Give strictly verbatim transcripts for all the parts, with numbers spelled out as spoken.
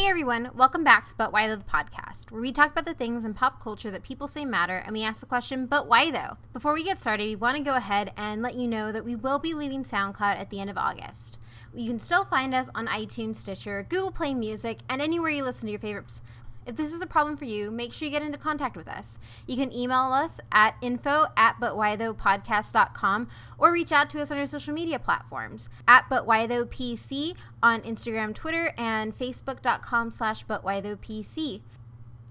Hey everyone, welcome back to But Why Though, the podcast, where we talk about the things in pop culture that people say matter, and we ask the question, but why though? Before we get started, we want to go ahead and let you know that we will be leaving SoundCloud at the end of August. You can still find us on iTunes, Stitcher, Google Play Music, and anywhere you listen to your favorites. If this is a problem for you, make sure you get into contact with us. You can email us at info at butwhythoughpodcast.com or reach out to us on our social media platforms at butwhythoughpc on Instagram, Twitter, and facebook.com slash butwhythoughpc.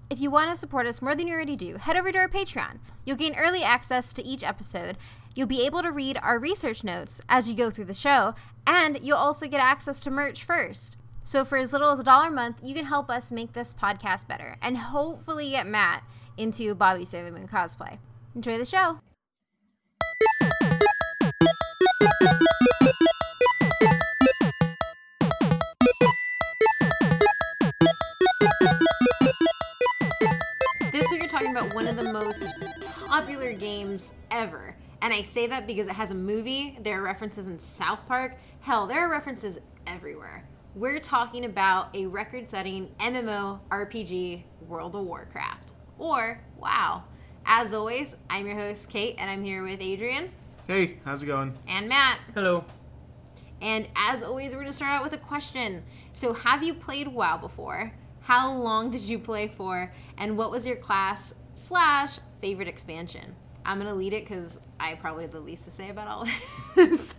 If you want to support us more than you already do, head over to our Patreon. You'll gain early access to each episode. You'll be able to read our research notes as you go through the show, and you'll also get access to merch first. So for as little as a dollar a month, you can help us make this podcast better and hopefully get Matt into Bobby Sailor Moon cosplay. Enjoy the show. This week we're talking about one of the most popular games ever. And I say that because it has a movie, there are references in South Park, hell, there are references everywhere. We're talking about a record-setting MMORPG, World of Warcraft, or WoW. As always, I'm your host, Kate, and I'm here with Adrian. Hey, how's it going? And Matt. Hello. And as always, we're going to start out with a question. So have you played WoW before? How long did you play for? And what was your class slash favorite expansion? I'm going to lead it because I probably have the least to say about all this.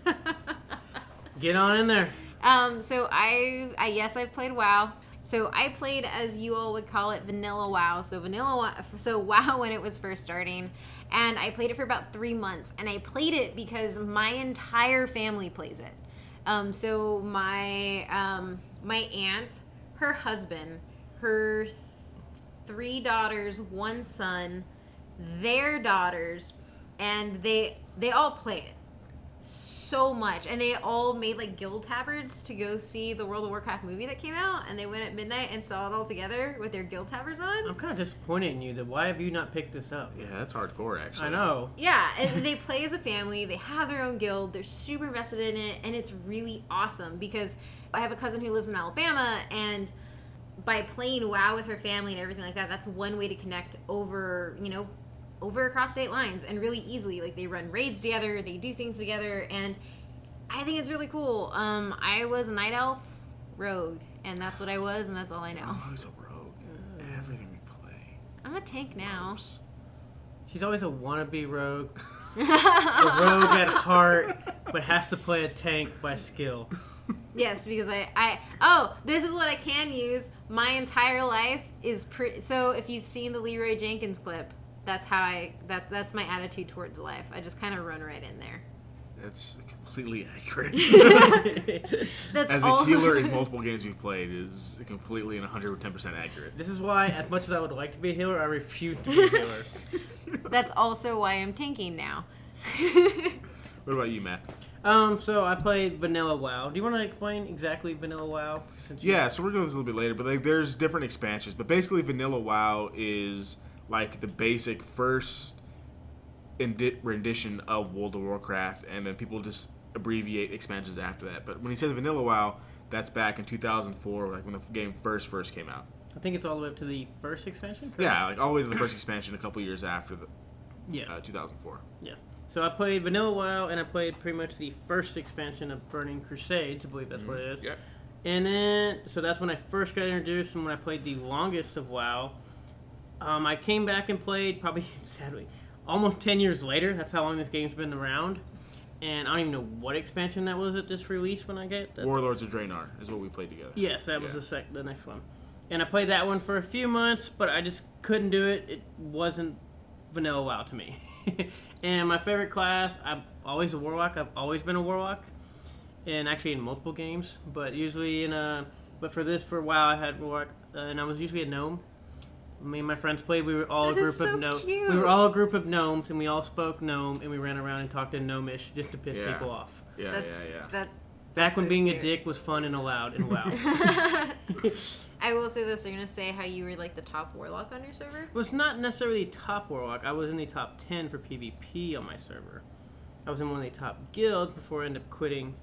Get on in there. Um, so I, I, yes, I've played WoW. So I played, as you all would call it, vanilla WoW. So vanilla WoW, so WoW when it was first starting. And I played it for about three months. And I played it because my entire family plays it. Um, so my, um, my aunt, her husband, her th- three daughters, one son, their daughters, and they, they all play it. So much, and they all made like guild tabards to go see the World of Warcraft movie that came out, and they went at midnight and saw it all together with their guild tabards on. I'm kind of disappointed in you that why have you not picked this up? Yeah, that's hardcore, actually. I know. Yeah, and they play as a family, they have their own guild, they're super invested in it, and it's really awesome because I have a cousin who lives in Alabama, and by playing WoW with her family and everything like that, that's one way to connect over, you know, over across state lines and really easily. Like, they run raids together, they do things together, and I think it's really cool. Um, I was a night elf rogue, and that's what I was, and that's all I know. I was a rogue in everything we play. I'm a tank now. Gross. She's always a wannabe rogue. A rogue at heart, but has to play a tank by skill. Yes, because I, I, oh, this is what I can use my entire life is pretty, so if you've seen the Leroy Jenkins clip, That's how I, that, that's my attitude towards life. I just kind of run right in there. That's completely accurate. That's as a healer in multiple games we've played is completely and one hundred ten percent accurate. This is why, as much as I would like to be a healer, I refuse to be a healer. That's also why I'm tanking now. What about you, Matt? Um, so I played Vanilla WoW. Do you want to explain exactly Vanilla WoW? Since you yeah, know? So we're going to do this a little bit later, but like, there's different expansions. But basically Vanilla WoW is like the basic first indi- rendition of World of Warcraft, and then people just abbreviate expansions after that. But when he says Vanilla WoW, that's back in two thousand four, like when the game first first came out. I think it's all the way up to the first expansion? Correct? Yeah, like all the way to the first expansion a couple years after the yeah. uh, two thousand four. Yeah. So I played Vanilla WoW, and I played pretty much the first expansion of Burning Crusade, I believe that's mm-hmm. what it is. Yeah. And then, so that's when I first got introduced, and when I played the longest of WoW. Um, I came back and played probably, sadly, almost ten years later. That's how long this game's been around. And I don't even know what expansion that was at this release when I get that. Warlords of Draenor is what we played together. Yes, that yeah. was the sec- the next one. And I played that one for a few months, but I just couldn't do it. It wasn't vanilla WoW to me. And my favorite class, I'm always a warlock. I've always been a warlock. And actually in multiple games. But usually in a, but for this, for WoW, I had warlock. Uh, and I was usually a gnome. Me and my friends played. We were all that a group so of gnomes. We were all a group of gnomes, and we all spoke gnome, and we ran around and talked in gnomish just to piss yeah. people off. Yeah, that's, yeah, yeah. That, Back when so being cute. A dick was fun and allowed and WoW. I will say this: you're gonna say how you were like the top warlock on your server. Well, it's not necessarily top warlock. I was in the top ten for PvP on my server. I was in one of the top guilds before I ended up quitting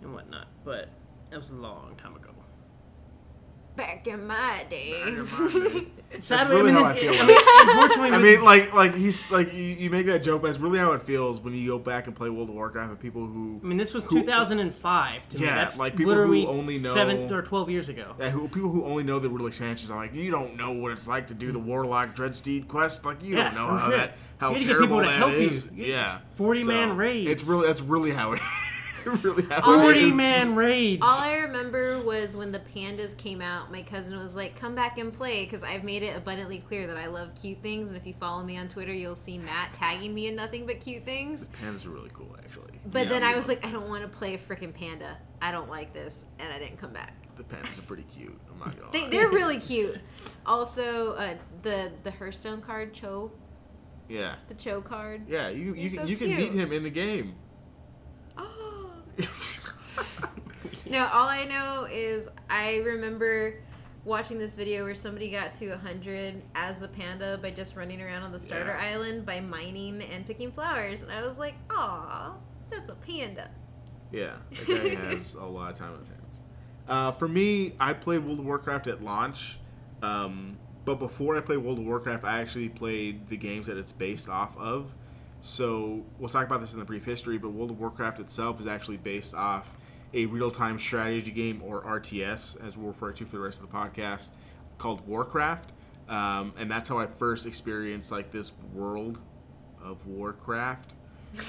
and whatnot. But that was a long time ago. Back in my day. Back in my day. That's really I mean, how I feel. Like. Unfortunately, I mean, like, like he's like you, you make that joke, but that's really how it feels when you go back and play World of Warcraft with people who. I mean, this was who, two thousand five. To yeah, me. That's like people who only know seven or twelve years ago. Yeah, who people who only know the real expansions are like you don't know what it's like to do the Warlock Dreadsteed quest. Like you yeah, don't know how sure. that how you terrible to get people that to help is. You. Yeah, forty so, man raids. It's really that's really how it. Really forty-man raids. All I remember was when the pandas came out, my cousin was like, come back and play, because I've made it abundantly clear that I love cute things, and if you follow me on Twitter, you'll see Matt tagging me in nothing but cute things. The pandas are really cool, actually. But yeah, then I was like, I don't want to play a freaking panda. I don't like this, and I didn't come back. The pandas are pretty cute. I'm not going to lie. They, they're really cute. Also, uh, the, the Hearthstone card, Cho. Yeah. The Cho card. Yeah, you, you, so you can beat him in the game. No, all I know is I remember watching this video where somebody got to one hundred as the panda by just running around on the starter yeah. island by mining and picking flowers, and I was like, aw, that's a panda. Yeah, that guy has a lot of time on his hands. Uh, for me, I played World of Warcraft at launch, um, but before I played World of Warcraft, I actually played the games that it's based off of. So we'll talk about this in the brief history, but World of Warcraft itself is actually based off a real-time strategy game, or R T S, as we'll refer to for the rest of the podcast, called Warcraft. Um, and that's how I first experienced like this World of Warcraft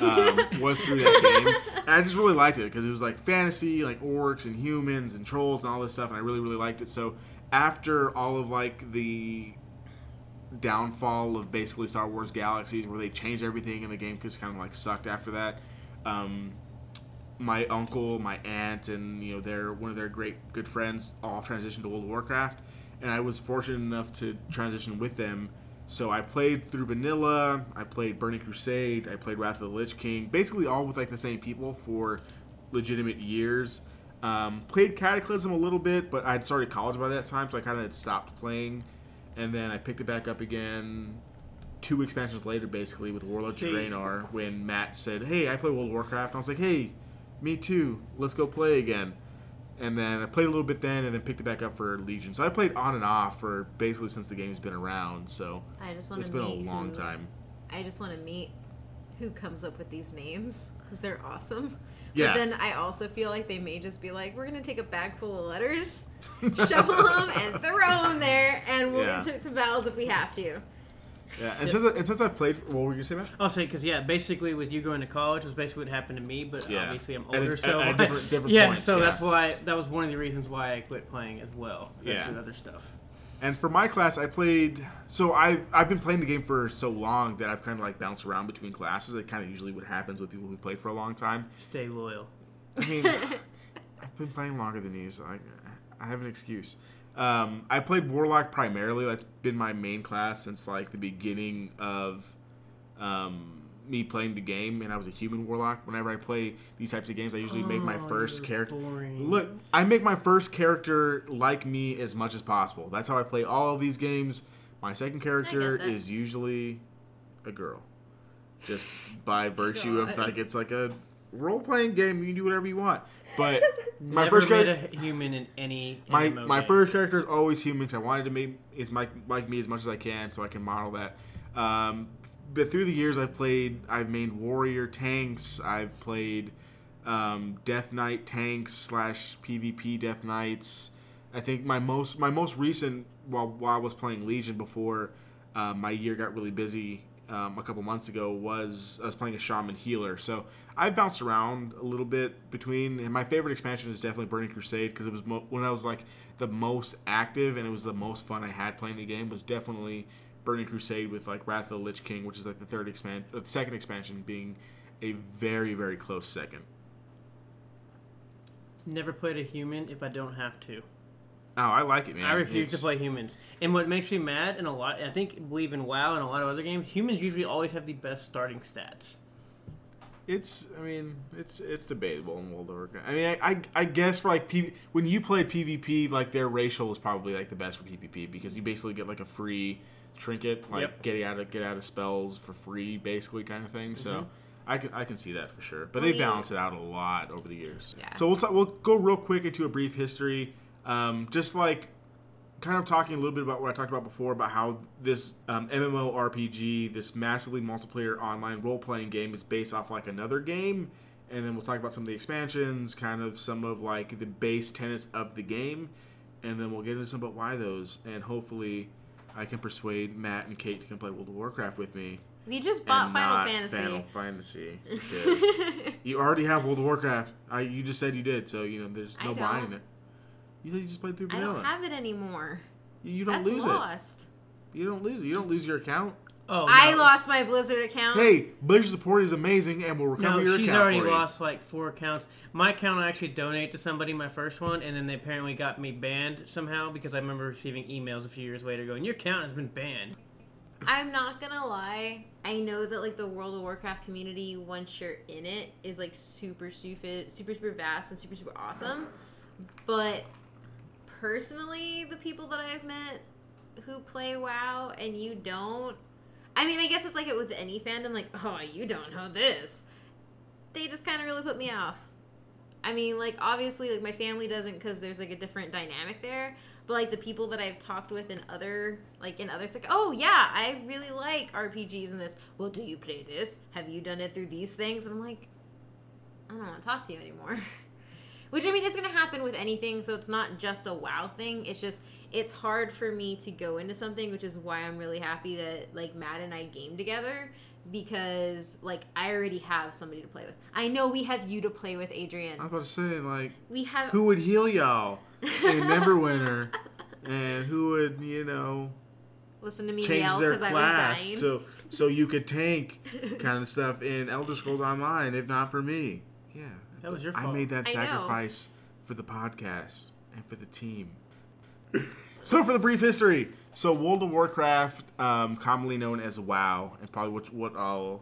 um, was through that game. And I just really liked it because it was like fantasy, like orcs and humans and trolls and all this stuff, and I really, really liked it. So after all of like the downfall of basically Star Wars Galaxies, where they changed everything in the game because kind of like sucked after that. Um, my uncle, my aunt, and you know, their one of their great good friends all transitioned to World of Warcraft, and I was fortunate enough to transition with them. So I played through Vanilla, I played Burning Crusade, I played Wrath of the Lich King, basically all with like the same people for legitimate years. Um, played Cataclysm a little bit, but I'd started college by that time, so I kind of had stopped playing. And then I picked it back up again two expansions later, basically, with Warlords of Draenor, when Matt said, hey, I play World of Warcraft. And I was like, hey, me too. Let's go play again. And then I played a little bit then, and then picked it back up for Legion. So I played on and off for basically since the game's been around. So I just it's been a long who, time. I just want to meet who comes up with these names, because they're awesome. Yeah. But then I also feel like they may just be like, we're going to take a bag full of letters, shovel them, and throw them there, and we'll yeah. insert some vowels if we have to. Yeah, and, yeah. Since, I, and since I've played, what were you saying, Matt? I'll say, because, yeah, basically with you going to college was basically what happened to me, but yeah. obviously I'm older, at, so... At, at different, different yeah, points, so yeah. that's why, that was one of the reasons why I quit playing as well, yeah. with other stuff. And for my class, I played... So I've, I've been playing the game for so long that I've kind of like bounced around between classes. That's kind of usually what happens with people who've played for a long time. Stay loyal. I mean, I've been playing longer than you, so I, I have an excuse. Um, I played Warlock primarily. That's been my main class since like the beginning of um, me playing the game, and I was a human Warlock. Whenever I play these types of games, I usually oh, make my first character... Boring. Look, I make my first character like me as much as possible. That's how I play all of these games. My second character is usually a girl. Just by virtue God. Of, like, it's like a role-playing game. You can do whatever you want. But my Never first character... a human in any My, my first character is always human, because I wanted to make is my, like me as much as I can, so I can model that. Um... But through the years, I've played, I've made warrior tanks, I've played um, Death Knight tanks slash PvP Death Knights. I think my most my most recent, while, while I was playing Legion before uh, my year got really busy um, a couple months ago, was I was playing a Shaman Healer. So I've bounced around a little bit between, and my favorite expansion is definitely Burning Crusade, because it was mo- when I was like the most active and it was the most fun I had playing the game, was definitely... Burning Crusade with like Wrath of the Lich King, which is like the third expansion, the second expansion being a very, very close second. Never played a human if I don't have to. Oh, I like it, man. I refuse it's... to play humans. And what makes me mad, and a lot, I think, believe in WoW and a lot of other games, humans usually always have the best starting stats. It's, I mean, it's it's debatable in World of Warcraft. I mean, I I, I guess for like P V, when you play PvP, like their racial is probably like the best for PvP, because you basically get like a free trinket, like yep. get out of get out of spells for free, basically, kind of thing. So mm-hmm. I can I can see that for sure. But oh, they yeah. balance it out a lot over the years. Yeah. So we'll talk, we'll go real quick into a brief history. Um, just like kind of talking a little bit about what I talked about before, about how this um, MMORPG, this massively multiplayer online role-playing game, is based off like another game. And then we'll talk about some of the expansions, kind of some of like the base tenets of the game. And then we'll get into some But Why Those. And hopefully I can persuade Matt and Kate to come play World of Warcraft with me. We just bought and Final not Fantasy. Final Fantasy. Because you already have World of Warcraft. I, you just said you did, so you know there's no buying it. You just played through vanilla. I don't have it anymore. You, you don't That's lose lost. it. You don't lose it. You don't lose your account. Oh, I no. lost my Blizzard account. Hey, Blizzard support is amazing, and we'll recover no, your account. No, she's already for you. lost like four accounts. My account I actually donated to somebody, my first one, and then they apparently got me banned somehow because I remember receiving emails a few years later going, "Your account has been banned." I'm not gonna lie. I know that like the World of Warcraft community, once you're in it, is like super, super, super, super vast and super, super awesome. But personally, the people that I've met who play WoW and you don't, I mean, I guess it's like it with any fandom, like, oh, you don't know this. They just kind of really put me off. I mean, like, obviously, like, my family doesn't because there's, like, a different dynamic there. But, like, the people that I've talked with in other, like, in others, like, oh, yeah, I really like R P Gs and this. Well, do you play this? Have you done it through these things? And I'm like, I don't want to talk to you anymore. Which, I mean, it's going to happen with anything, so it's not just a WoW thing. It's just, it's hard for me to go into something, which is why I'm really happy that, like, Matt and I game together. Because, like, I already have somebody to play with. I know we have you to play with, Adrian. I was about to say, like, we have who would heal y'all in Neverwinter, and who would, you know, listen to me change yell their class I was so so you could tank kind of stuff in Elder Scrolls Online. If not for me, yeah, that was your fault. I made that sacrifice for the podcast and for the team. So, for the brief history. So, World of Warcraft, um, commonly known as WoW, and probably what, what I'll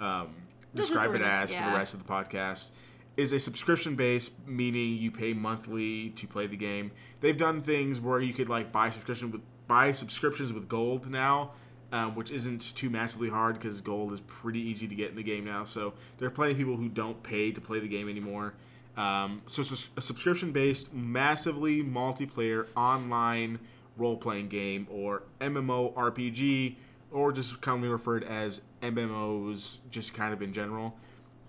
um, describe it as yeah. for the rest of the podcast, is a subscription-based, meaning you pay monthly to play the game. They've done things where you could like buy subscription with, buy subscriptions with gold now, um, which isn't too massively hard because gold is pretty easy to get in the game now. So, there are plenty of people who don't pay to play the game anymore. Um, so, su- a subscription-based, massively multiplayer, online role-playing game, or MMORPG, or just commonly referred as M M Os, just kind of in general.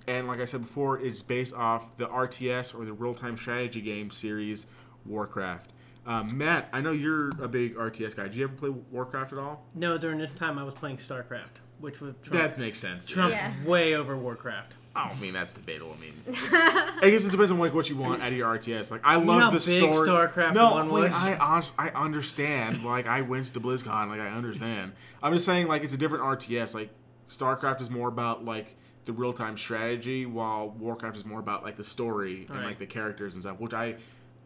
And like I said before, it's based off the R T S, or the real-time strategy game series, Warcraft. Um, Matt, I know you're a big R T S guy. Did you ever play Warcraft at all? No, during this time I was playing Starcraft, which was Trump. That makes sense. Trump yeah. way over Warcraft. I don't mean that's debatable. I mean, I guess it depends on like what you want out of your R T S. Like, I love you know the story. Starcraft no, one like, I honest, I understand. Like, I went to BlizzCon. Like, I understand. I'm just saying, like, it's a different R T S. Like, Starcraft is more about like the real time strategy, while Warcraft is more about like the story All and right. like the characters and stuff. Which I,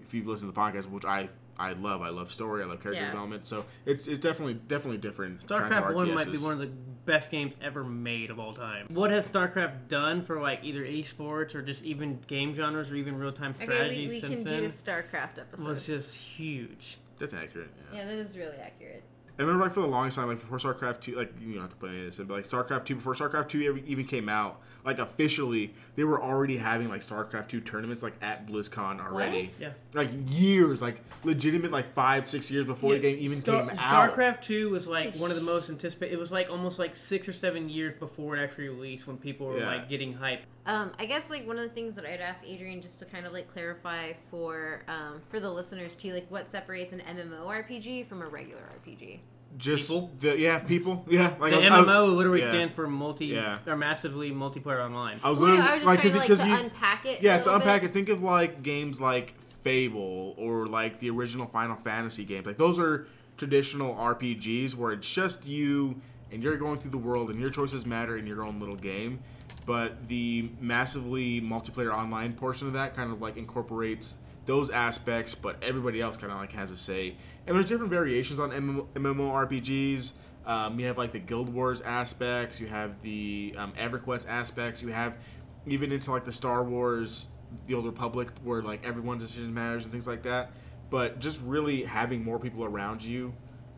if you've listened to the podcast, which I I love. I love story. I love character yeah. development. So it's it's definitely definitely different. Starcraft one might be one of the best games ever made of all time. What has StarCraft done for like either esports or just even game genres or even real-time strategies since then? Okay, we, we can do a StarCraft episode. Was just huge. That's accurate. Yeah. yeah, that is really accurate. I remember like for the longest time, like before StarCraft two, like you don't have to put any of this in, but like StarCraft two, before StarCraft two even came out, like officially, they were already having like StarCraft two tournaments like at BlizzCon already. What? Yeah. Like years, like legitimate like five, six years before yeah. the game even Star- came out. StarCraft two was like one of the most anticipated, it was like almost like six or seven years before it actually released when people were yeah. like getting hyped. Um, I guess like one of the things that I'd ask Adrian just to kind of like clarify for um, for the listeners too, like what separates an MMORPG from a regular R P G? Just people? The, yeah, people. Yeah, like the was, M M O was, literally yeah. stand for multi yeah. or massively multiplayer online. I was well, literally no, I was just like, trying to, like, to you, unpack it. Yeah, a to unpack bit. it. Think of like games like Fable or like the original Final Fantasy games. Like those are traditional R P Gs where it's just you and you're going through the world and your choices matter in your own little game. But the massively multiplayer online portion of that kind of like incorporates those aspects, but everybody else kind of like has a say. And there's different variations on M M O R P Gs. Um, you have like the Guild Wars aspects, you have the um, EverQuest aspects, you have even into like the Star Wars, the Old Republic, where like everyone's decision matters and things like that. But just really having more people around you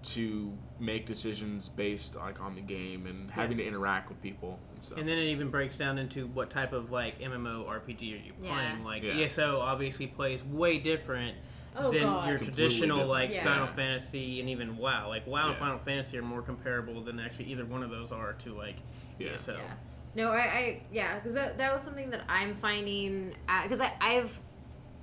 to make decisions based like on the game and having yeah. to interact with people and stuff. And then it even breaks down into what type of like M M O R P G are you yeah. playing. Like yeah. E S O obviously plays way different oh, than God. your Completely traditional different. like yeah. Final Fantasy and even WoW. Like WoW yeah. and Final Fantasy are more comparable than actually either one of those are to like yeah. E S L. Yeah. No, I, I yeah, because that, that was something that I'm finding because I I've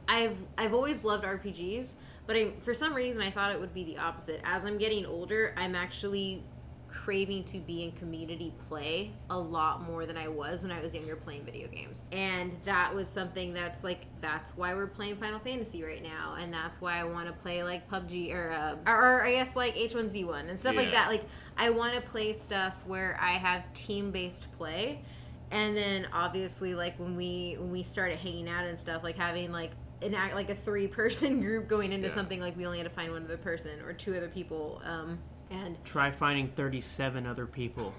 I've I've always loved R P Gs, but I, for some reason I thought it would be the opposite. As I'm getting older, I'm actually craving to be in community play a lot more than I was when I was younger playing video games. And that was something that's like, that's why we're playing Final Fantasy right now. And that's why I want to play like P U B G or, uh, or, or I guess like H one Z one and stuff yeah. like that. Like I want to play stuff where I have team-based play. And then obviously like when we, when we started hanging out and stuff, like having like an act, like a three person group going into yeah. something, like we only had to find one other person or two other people. Um, And try finding thirty-seven other people.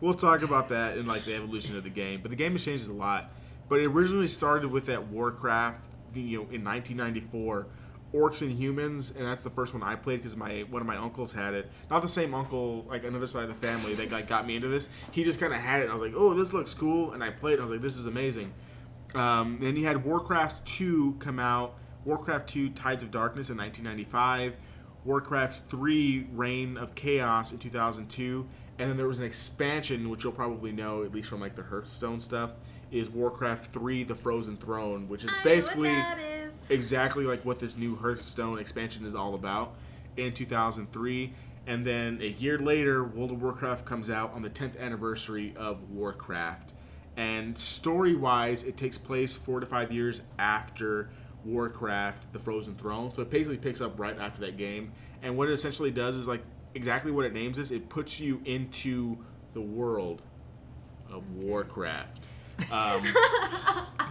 We'll talk about that in like the evolution of the game. But the game has changed a lot. But it originally started with that Warcraft, you know, in nineteen ninety-four, Orcs and Humans, and that's the first one I played because my one of my uncles had it. Not the same uncle, like another side of the family that like got me into this. He just kind of had it. And I was like, oh, this looks cool, and I played. It. I was like, this is amazing. Um, then you had Warcraft two come out, Warcraft two: Tides of Darkness in nineteen ninety-five. Warcraft three, Reign of Chaos in two thousand two, and then there was an expansion, which you'll probably know, at least from like the Hearthstone stuff, is Warcraft three, The Frozen Throne, which is I basically know what that is. Exactly like what this new Hearthstone expansion is all about in two thousand three. And then a year later, World of Warcraft comes out on the tenth anniversary of Warcraft. And story-wise, it takes place four to five years after Warcraft, The Frozen Throne. So it basically picks up right after that game. And what it essentially does is like exactly what it names is, it puts you into the world of Warcraft. Um,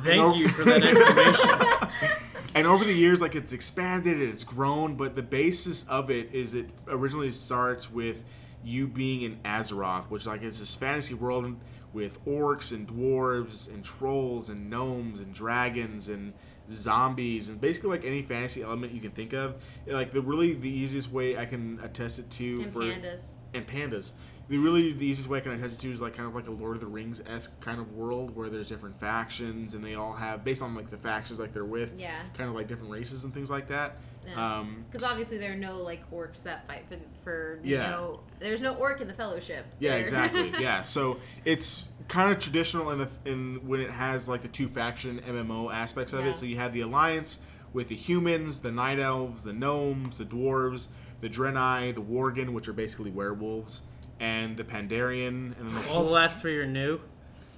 Thank over- you for that information. And over the years, like it's expanded and it's grown, but the basis of it is it originally starts with you being in Azeroth, which like it's this fantasy world with orcs and dwarves and trolls and gnomes and dragons and zombies and basically like any fantasy element you can think of. Like the really the easiest way I can attest it to and for pandas and pandas. The really the easiest way I can attest it to is like kind of like a Lord of the Rings-esque kind of world where there's different factions and they all have based on like the factions like they're with. Yeah. Kind of like different races and things like that. Because yeah. um, obviously there are no like orcs that fight for for yeah. no there's no orc in the Fellowship. Yeah, there. Exactly. Yeah, so it's kind of traditional in the in when it has like the two faction M M O aspects of yeah. it. So you have the alliance with the humans, the night elves, the gnomes, the dwarves, the Draenei, the Worgen, which are basically werewolves, and the Pandaren. And then the all the last three are new.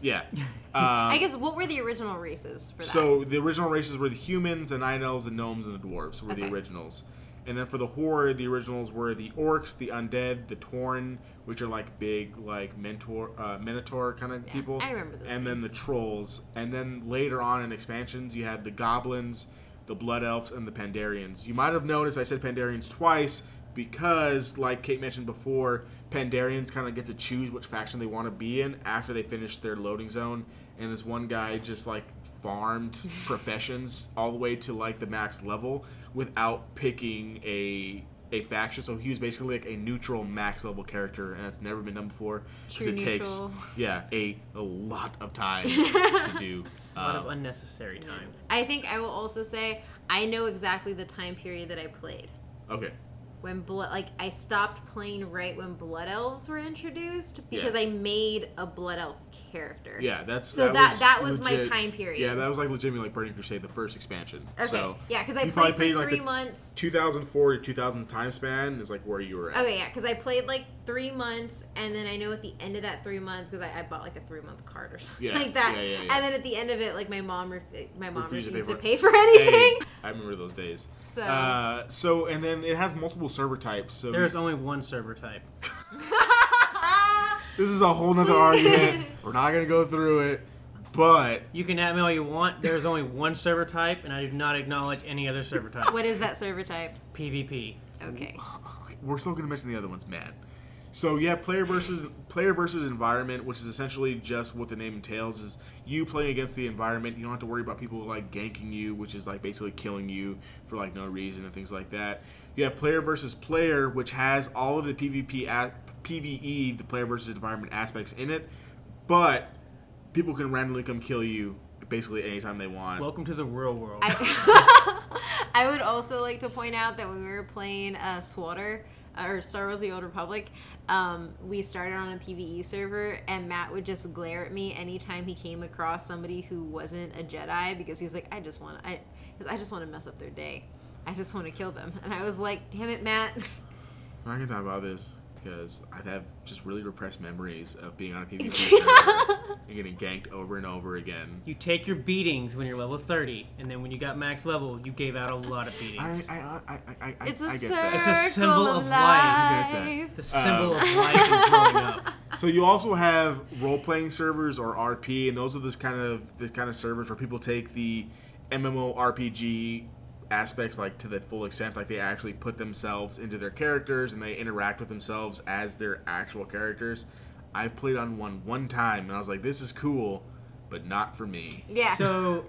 Yeah. Um, I guess, what were the original races for that? So, the original races were the humans, the night elves, the gnomes, and the dwarves were okay. the originals. And then for the Horde, the originals were the orcs, the undead, the Tauren, which are like big, like mentor, uh, minotaur kind of yeah, people. I remember those. And things. Then the trolls. And then later on in expansions, you had the goblins, the blood elves, and the Pandarians. You might have noticed I said Pandarians twice because, like Kate mentioned before, Pandarians kind of get to choose which faction they want to be in after they finish their loading zone. And this one guy just like farmed professions all the way to like the max level without picking a a faction. So he was basically like a neutral max level character, and that's never been done before because it takes yeah a, a lot of time to do. Um, a lot of unnecessary time. I think I will also say I know exactly the time period that I played. Okay. When blood, like I stopped playing right when blood elves were introduced because yeah. I made a blood elf character. Yeah, that's so that that was, that was legit, my time period. Yeah, that was like legitimately like Burning Crusade, the first expansion. Okay, so yeah, because I played for three like months. two thousand four to two thousand time span is like where you were at. Okay, yeah, because I played like three months, and then I know at the end of that three months because I, I bought like a three month card or something yeah, like that, yeah, yeah, yeah. and then at the end of it, like my mom, ref- my mom refused, refused to pay for, to pay for anything. Hey, I remember those days. So uh, so and then it has multiple server types. So there's we, only one server type. This is a whole nother argument. We're not going to go through it, but you can at me all you want. There's only one server type, and I do not acknowledge any other server type. What is that server type? PvP. Okay. We're still going to mention the other ones, man. So yeah, player versus player versus environment, which is essentially just what the name entails, is you playing against the environment. You don't have to worry about people like ganking you, which is like basically killing you for like no reason and things like that. You have player versus player, which has all of the PvP, a- PvE, the player versus environment aspects in it, but people can randomly come kill you basically anytime they want. Welcome to the real world. I, I would also like to point out that when we were playing uh, S W T R, or Star Wars The Old Republic, um, we started on a PvE server, and Matt would just glare at me anytime he came across somebody who wasn't a Jedi, because he was like, I just want to, I, I just want to mess up their day. I just want to kill them. And I was like, damn it, Matt. I'm not going to talk about this, because I have just really repressed memories of being on a PvP server and getting ganked over and over again. You take your beatings when you're level thirty, and then when you got max level, you gave out a lot of beatings. I, I, I, I, I, it's a I get that. It's a symbol of life. life. You get that. The symbol um, of life is growing up. So you also have role-playing servers, or R P, and those are this kind of the kind of servers where people take the MMORPG aspects like to the full extent, like they actually put themselves into their characters and they interact with themselves as their actual characters. I've played on one one time and I was like, this is cool, but not for me. Yeah. So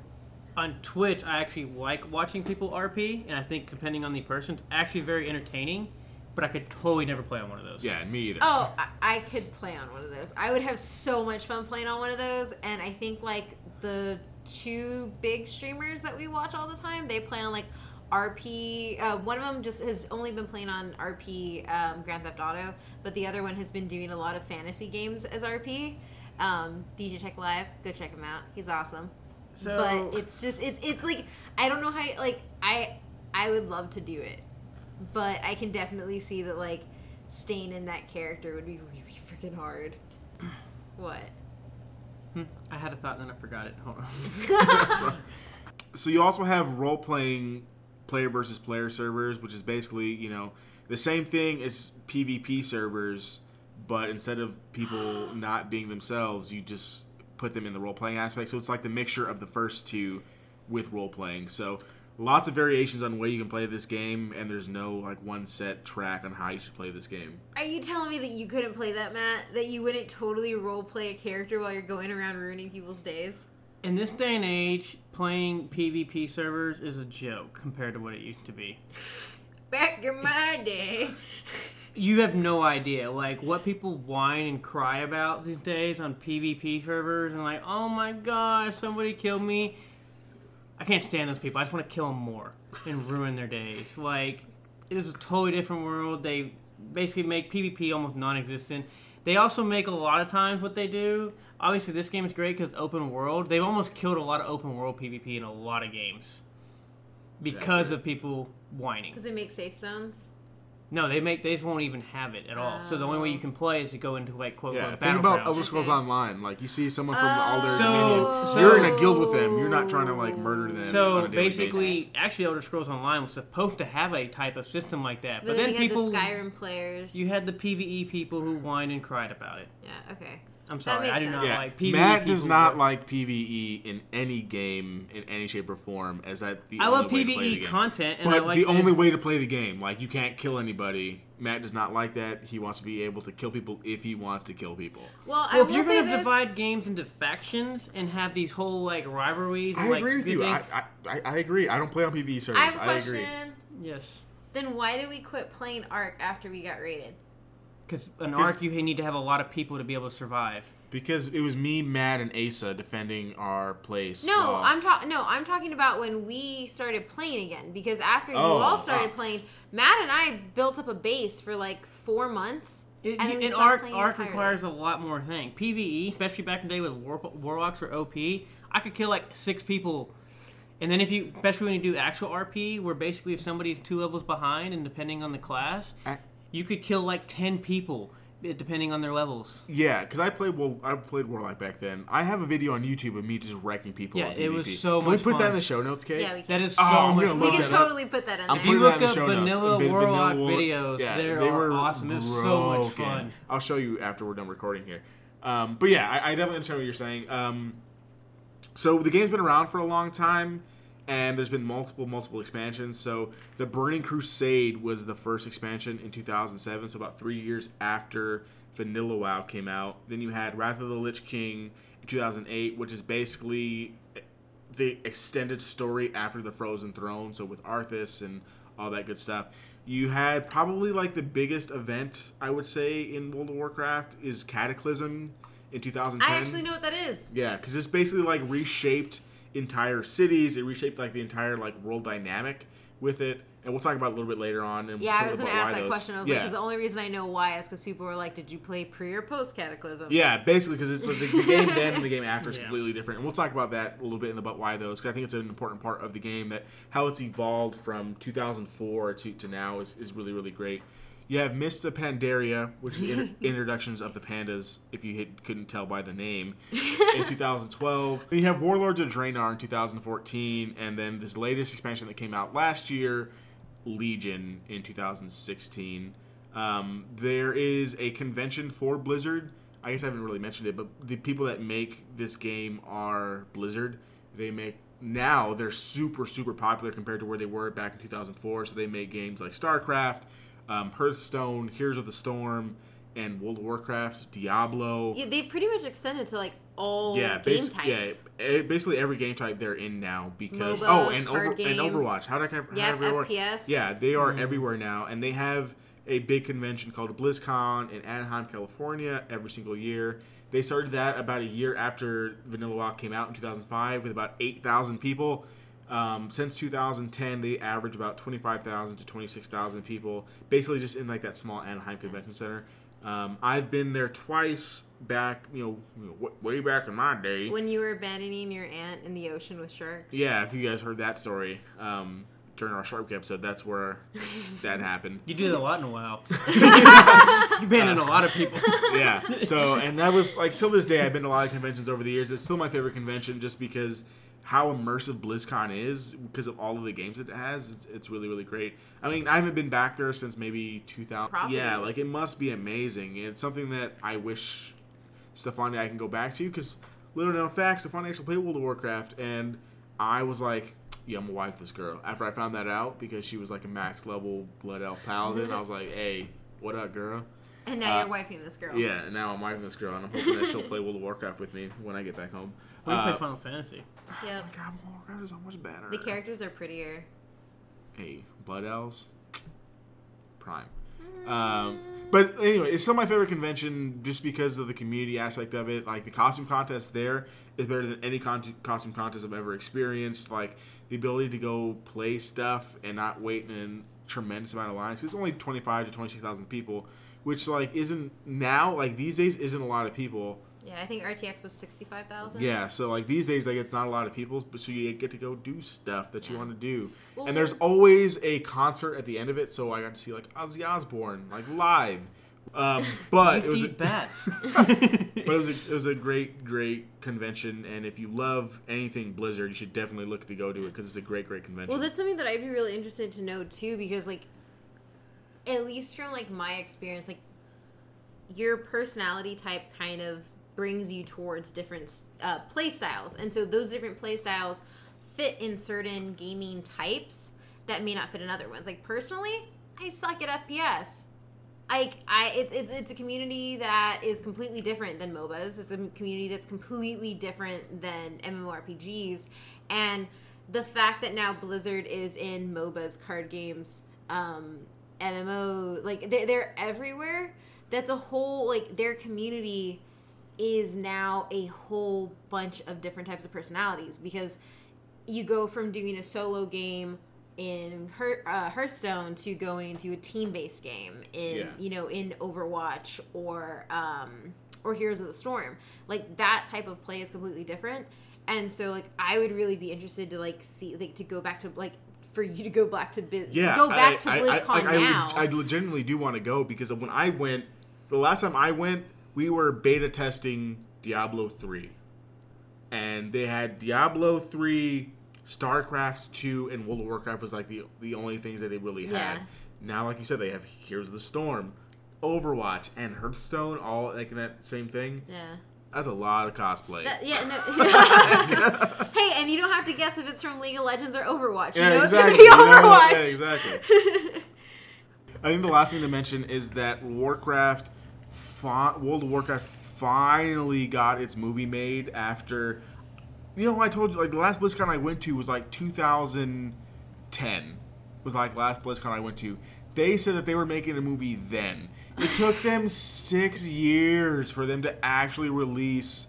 on Twitch, I actually like watching people R P, and I think depending on the person, it's actually very entertaining, but I could totally never play on one of those. Yeah, me either. Oh, I, I could play on one of those. I would have so much fun playing on one of those, and I think like the two big streamers that we watch all the time, they play on like R P. Uh, one of them just has only been playing on R P um, Grand Theft Auto, but the other one has been doing a lot of fantasy games as R P. Um, D J Tech Live, go check him out. He's awesome. So, but it's just it's it's like I don't know how like I I would love to do it, but I can definitely see that like staying in that character would be really freaking hard. What? I had a thought and then I forgot it. Hold on. So you also have role-playing player versus player servers, which is basically, you know, the same thing as PvP servers, but instead of people not being themselves, you just put them in the role-playing aspect. So it's like the mixture of the first two with role-playing. So lots of variations on where you can play this game, and there's no, like, one set track on how you should play this game. Are you telling me that you couldn't play that, Matt? That you wouldn't totally role-play a character while you're going around ruining people's days? In this day and age, playing PvP servers is a joke compared to what it used to be. Back in my day. You have no idea, like, what people whine and cry about these days on PvP servers, and like, oh my gosh, somebody killed me. I can't stand those people. I just want to kill them more and ruin their days. Like, it is a totally different world. They basically make PvP almost non-existent. They also make a lot of times what they do. Obviously, this game is great because it's open world. They've almost killed a lot of open world PvP in a lot of games because of people whining. Because they make safe zones? No, they make they just won't even have it at all. Oh. So the only way you can play is to go into like quote unquote yeah, battlegrounds. Think about Elder Scrolls Online. Like you see someone from oh. Alder Dominion, so, you're in a guild with them. You're not trying to like murder them. So on a daily basically, basis. Actually, Elder Scrolls Online was supposed to have a type of system like that, but, but then, then you people had the Skyrim players. You had the PvE people who whined and cried about it. Yeah. Okay. I'm sorry. I do sense. not yeah. like PvE. Matt does not work. like PvE in any game in any shape or form. As that the I only love way PvE to play the game. content, and but I like the this. only way to play the game. Like you can't kill anybody. Matt does not like that. He wants to be able to kill people if he wants to kill people. Well, well I if you're going to divide games into factions and have these whole like rivalries, I like, agree with you. Thing, I, I I agree. I don't play on PvE servers. I, have a question. I agree. Yes. Then why did we quit playing ARC after we got raided? Because an ARC, you need to have a lot of people to be able to survive. Because it was me, Matt, and Asa defending our place. No, while... I'm talking. No, I'm talking about when we started playing again. Because after oh, you all started oh. playing, Matt and I built up a base for like four months. It, and then we and ARC, ARC requires a lot more thing. PvE, especially back in the day with war, warlocks or O P, I could kill like six people. And then if you, especially when you do actual R P, where basically if somebody's two levels behind and depending on the class. I- You could kill like ten people, depending on their levels. Yeah, because I played well, I played Warlock back then. I have a video on YouTube of me just wrecking people. Yeah, on it was so can much. Can we put fun. that in the show notes, Kate? Yeah, we can. That is so oh, much. Fun. We can totally up. put that in. I'm there. If you look up vanilla notes. Warlock vanilla, videos, yeah, they are awesome. It was so much fun. I'll show you after we're done recording here. Um, but yeah, I, I definitely understand what you're saying. Um, so the game's been around for a long time. And there's been multiple, multiple expansions. So the Burning Crusade was the first expansion in two thousand seven, so about three years after Vanilla WoW came out. Then you had Wrath of the Lich King in two thousand eight, which is basically the extended story after The Frozen Throne, so with Arthas and all that good stuff. You had probably like the biggest event, I would say, in World of Warcraft is Cataclysm in two thousand ten. I actually know what that is. Yeah, because it's basically like reshaped... entire cities. It reshaped like the entire like world dynamic with it. And we'll talk about it a little bit later on. And yeah, I was going to ask that those. question. I was yeah. like, because the only reason I know why is because people were like, did you play pre or post Cataclysm? Yeah, basically, because the, the game then and the game after is yeah. completely different. And we'll talk about that a little bit in the But Why Though, because I think it's an important part of the game, that how it's evolved from two thousand four to, to now is, is really, really great. You have Mists of Pandaria, which is inter- introductions of the pandas, if you hit, couldn't tell by the name, in two thousand twelve. Then you have Warlords of Draenor in two thousand fourteen, and then this latest expansion that came out last year, Legion, in two thousand sixteen. Um, there is a convention for Blizzard. I guess I haven't really mentioned it, but the people that make this game are Blizzard. They make... Now, they're super, super popular compared to where they were back in two thousand four, so they make games like Starcraft, Um, Hearthstone, Heroes of the Storm, and World of Warcraft, Diablo. Yeah, they've pretty much extended to like all yeah, game types. Yeah, basically every game type they're in now, because MOBA, oh, and, over, and Overwatch. How did I? Yeah, F P S. Yeah, they are mm. everywhere now, and they have a big convention called BlizzCon in Anaheim, California, every single year. They started that about a year after Vanilla WoW came out in two thousand five with about eight thousand people. Um, since two thousand ten, they average about twenty-five thousand to twenty-six thousand people, basically just in like that small Anaheim Convention Center. Um, I've been there twice back, you know, w- way back in my day. When you were abandoning your aunt in the ocean with sharks. Yeah, if you guys heard that story um, during our Shark Week episode, that's where that happened. You do that a lot in a while. You abandoned uh, a lot of people. Yeah, so, and that was, like, till this day, I've been to a lot of conventions over the years. It's still my favorite convention just because... how immersive BlizzCon is because of all of the games it has. It's, it's really, really great. I mean, I haven't been back there since maybe two thousand. Probably yeah, is. Like, it must be amazing. It's something that I wish Stefania I can go back to, because little known fact, Stefania actually played World of Warcraft, and I was like, yeah, I'm gonna wife this girl. After I found that out, because she was like a max level Blood Elf Paladin, I was like, hey, what up, girl? And now uh, you're wifing this girl. Yeah, and now I'm wifing this girl, and I'm hoping that she'll play World of Warcraft with me when I get back home. We uh, play Final Fantasy. Yeah. Oh God, World of Warcraft is so much better. The characters are prettier. Hey, Blood Elves, prime. Mm. Um, but anyway, it's still my favorite convention just because of the community aspect of it. Like, the costume contest there is better than any con- costume contest I've ever experienced. Like, the ability to go play stuff and not wait in a tremendous amount of lines. It's only twenty-five to twenty-six thousand people. Which, like, isn't now, like, these days isn't a lot of people. Yeah, I think R T X was sixty-five thousand. Yeah, so, like, these days, like, it's not a lot of people, but so you get to go do stuff that yeah. you want to do. Well, and there's always a concert at the end of it, so I got to see, like, Ozzy Osbourne, like, live. Um, but it was a, bats. But it was a, it was a great, great convention, and if you love anything Blizzard, you should definitely look to go to it, because it's a great, great convention. Well, that's something that I'd be really interested to know, too, because, like, at least from, like, my experience, like, your personality type kind of brings you towards different uh, play styles. And so those different play styles fit in certain gaming types that may not fit in other ones. Like, personally, I suck at F P S. Like, I, it, it's, it's a community that is completely different than MOBAs. It's a community that's completely different than MMORPGs. And the fact that now Blizzard is in MOBAs, card games, um... M M O, like, they're, they're everywhere. That's a whole, like, their community is now a whole bunch of different types of personalities, because you go from doing a solo game in Her- uh, Hearthstone to going to a team-based game in, yeah. you know, in Overwatch or, um, or Heroes of the Storm. Like, that type of play is completely different. And so, like, I would really be interested to, like, see, like, to go back to, like, for you to go back to biz- yeah, to go back I, to BlizzCon I, I, I, now. I, leg- I legitimately do want to go, because when I went, the last time I went, we were beta testing Diablo three, and they had Diablo three, Starcraft two, and World of Warcraft was like the the only things that they really had. Yeah. Now, like you said, they have Heroes of the Storm, Overwatch, and Hearthstone, all like that same thing. Yeah. That's a lot of cosplay. That, yeah, no. Hey, and you don't have to guess if it's from League of Legends or Overwatch. You yeah, know exactly. It's going to be Overwatch. You know, yeah, exactly. I think the last thing to mention is that Warcraft, fa- World of Warcraft finally got its movie made after, you know, I told you, like, the last BlizzCon I went to was like two thousand ten. Was like last BlizzCon I went to. They said that they were making a movie then. It took them six years for them to actually release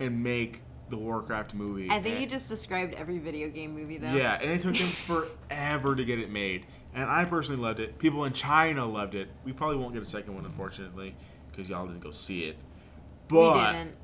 and make the Warcraft movie. I think and, you just described every video game movie, though. Yeah, and it took them forever to get it made. And I personally loved it. People in China loved it. We probably won't get a second one, unfortunately, because y'all didn't go see it. But, we didn't.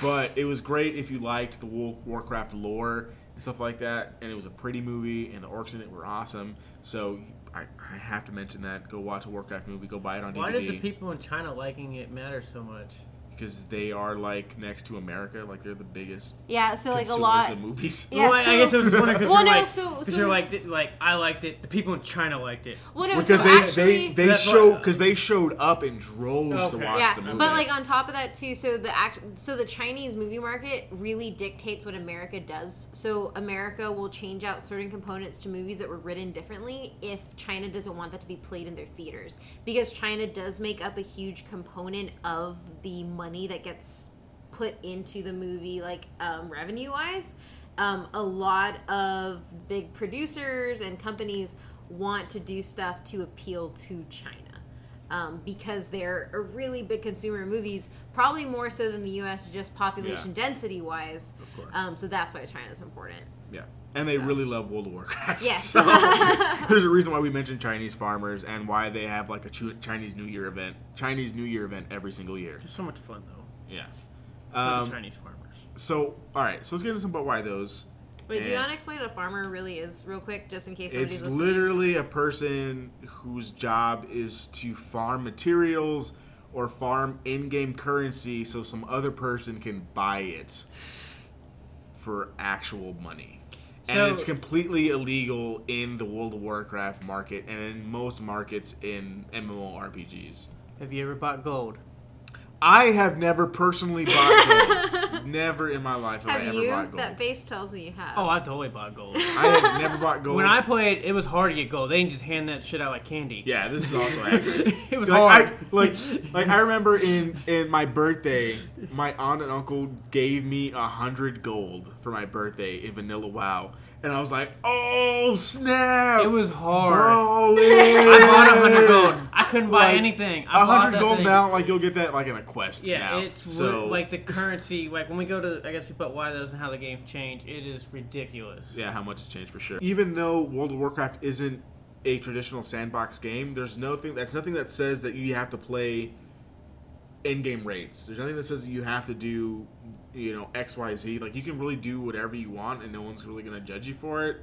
But it was great if you liked the Warcraft lore and stuff like that. And it was a pretty movie, and the orcs in it were awesome. So I, I have to mention that. Go watch a Warcraft movie. Go buy it on Why D V D. Why did the people in China liking it matter so much? Because they are, like, next to America. Like, they're the biggest yeah, so, like, a lot of movies. Yeah, well, so, I guess I was just wondering because well, you're, no, like, so, so, you're like, like, I liked it. The people in China liked it. Well, no, because so they, actually, they, they, show, like, cause they showed up in droves okay. to watch yeah, the movie. But, like, on top of that, too, so the act, so the Chinese movie market really dictates what America does. So America will change out certain components to movies that were written differently if China doesn't want that to be played in their theaters. Because China does make up a huge component of the money that gets put into the movie, like, um, revenue-wise. Um, a lot of big producers and companies want to do stuff to appeal to China um, because they're a really big consumer of movies, probably more so than the U S, just population yeah. density-wise. Of course. Um, so that's why China's important. Yeah. And they so. really love World of Warcraft. Yes. So there's a reason why we mentioned Chinese farmers and why they have, like, a Chinese New Year event. Chinese New Year event every single year. It's so much fun, though. Yeah. Um, Chinese farmers. So, all right. So let's get into some But Why Those. Wait, and do you want to explain what a farmer really is real quick, just in case somebody's it's listening? It's literally a person whose job is to farm materials or farm in-game currency so some other person can buy it for actual money. So, and it's completely illegal in the World of Warcraft market and in most markets in MMORPGs. Have you ever bought gold? I have never personally bought gold. Never in my life have, have I ever you? bought gold. That face tells me you have. Oh, I totally bought gold. I have never bought gold. When I played, it was hard to get gold. They didn't just hand that shit out like candy. Yeah, this is also accurate. It was like, hard. I, like, like I remember in, in my birthday, my aunt and uncle gave me a hundred gold for my birthday in Vanilla WoW. And I was like, oh, snap. It was hard. Holy I bought one hundred gold. I couldn't buy like, anything. I one hundred gold thing. Now, like, you'll get that, like, in a quest yeah, now. Yeah, it's, so. re- like, the currency, like, when we go to, I guess, But Why Those and how the game changed, it is ridiculous. Yeah, how much it's changed for sure. Even though World of Warcraft isn't a traditional sandbox game, there's nothing, that's nothing that says that you have to play in-game raids. There's nothing that says that you have to do, you know, X Y Z. Like, you can really do whatever you want, and no one's really going to judge you for it.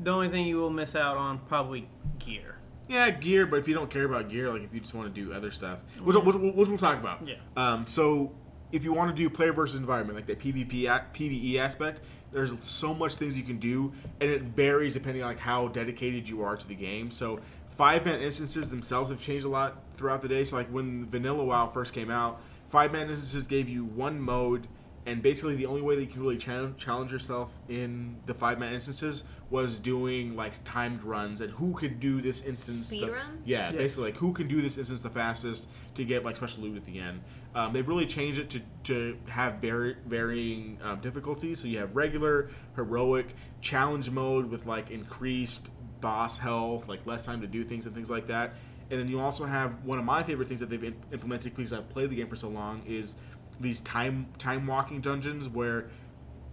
The only thing you will miss out on, probably gear. Yeah, gear, but if you don't care about gear, like, if you just want to do other stuff, which, which, which we'll talk about. Yeah. Um, so, if you want to do player versus environment, like that P V P, P V E aspect, there's so much things you can do, and it varies depending on, like, how dedicated you are to the game. So, five-man instances themselves have changed a lot throughout the day. So, like, when Vanilla WoW first came out, five-man instances gave you one mode, and basically the only way that you can really challenge yourself in the five-man instances was doing, like, timed runs and who could do this instance. Speed the, runs? Yeah, yes. Basically, like, who can do this instance the fastest to get, like, special loot at the end. Um, they've really changed it to, to have vari- varying um, difficulties. So you have regular, heroic, challenge mode with, like, increased boss health, like, less time to do things and things like that. And then you also have one of my favorite things that they've implemented because I've played the game for so long is these time time walking dungeons where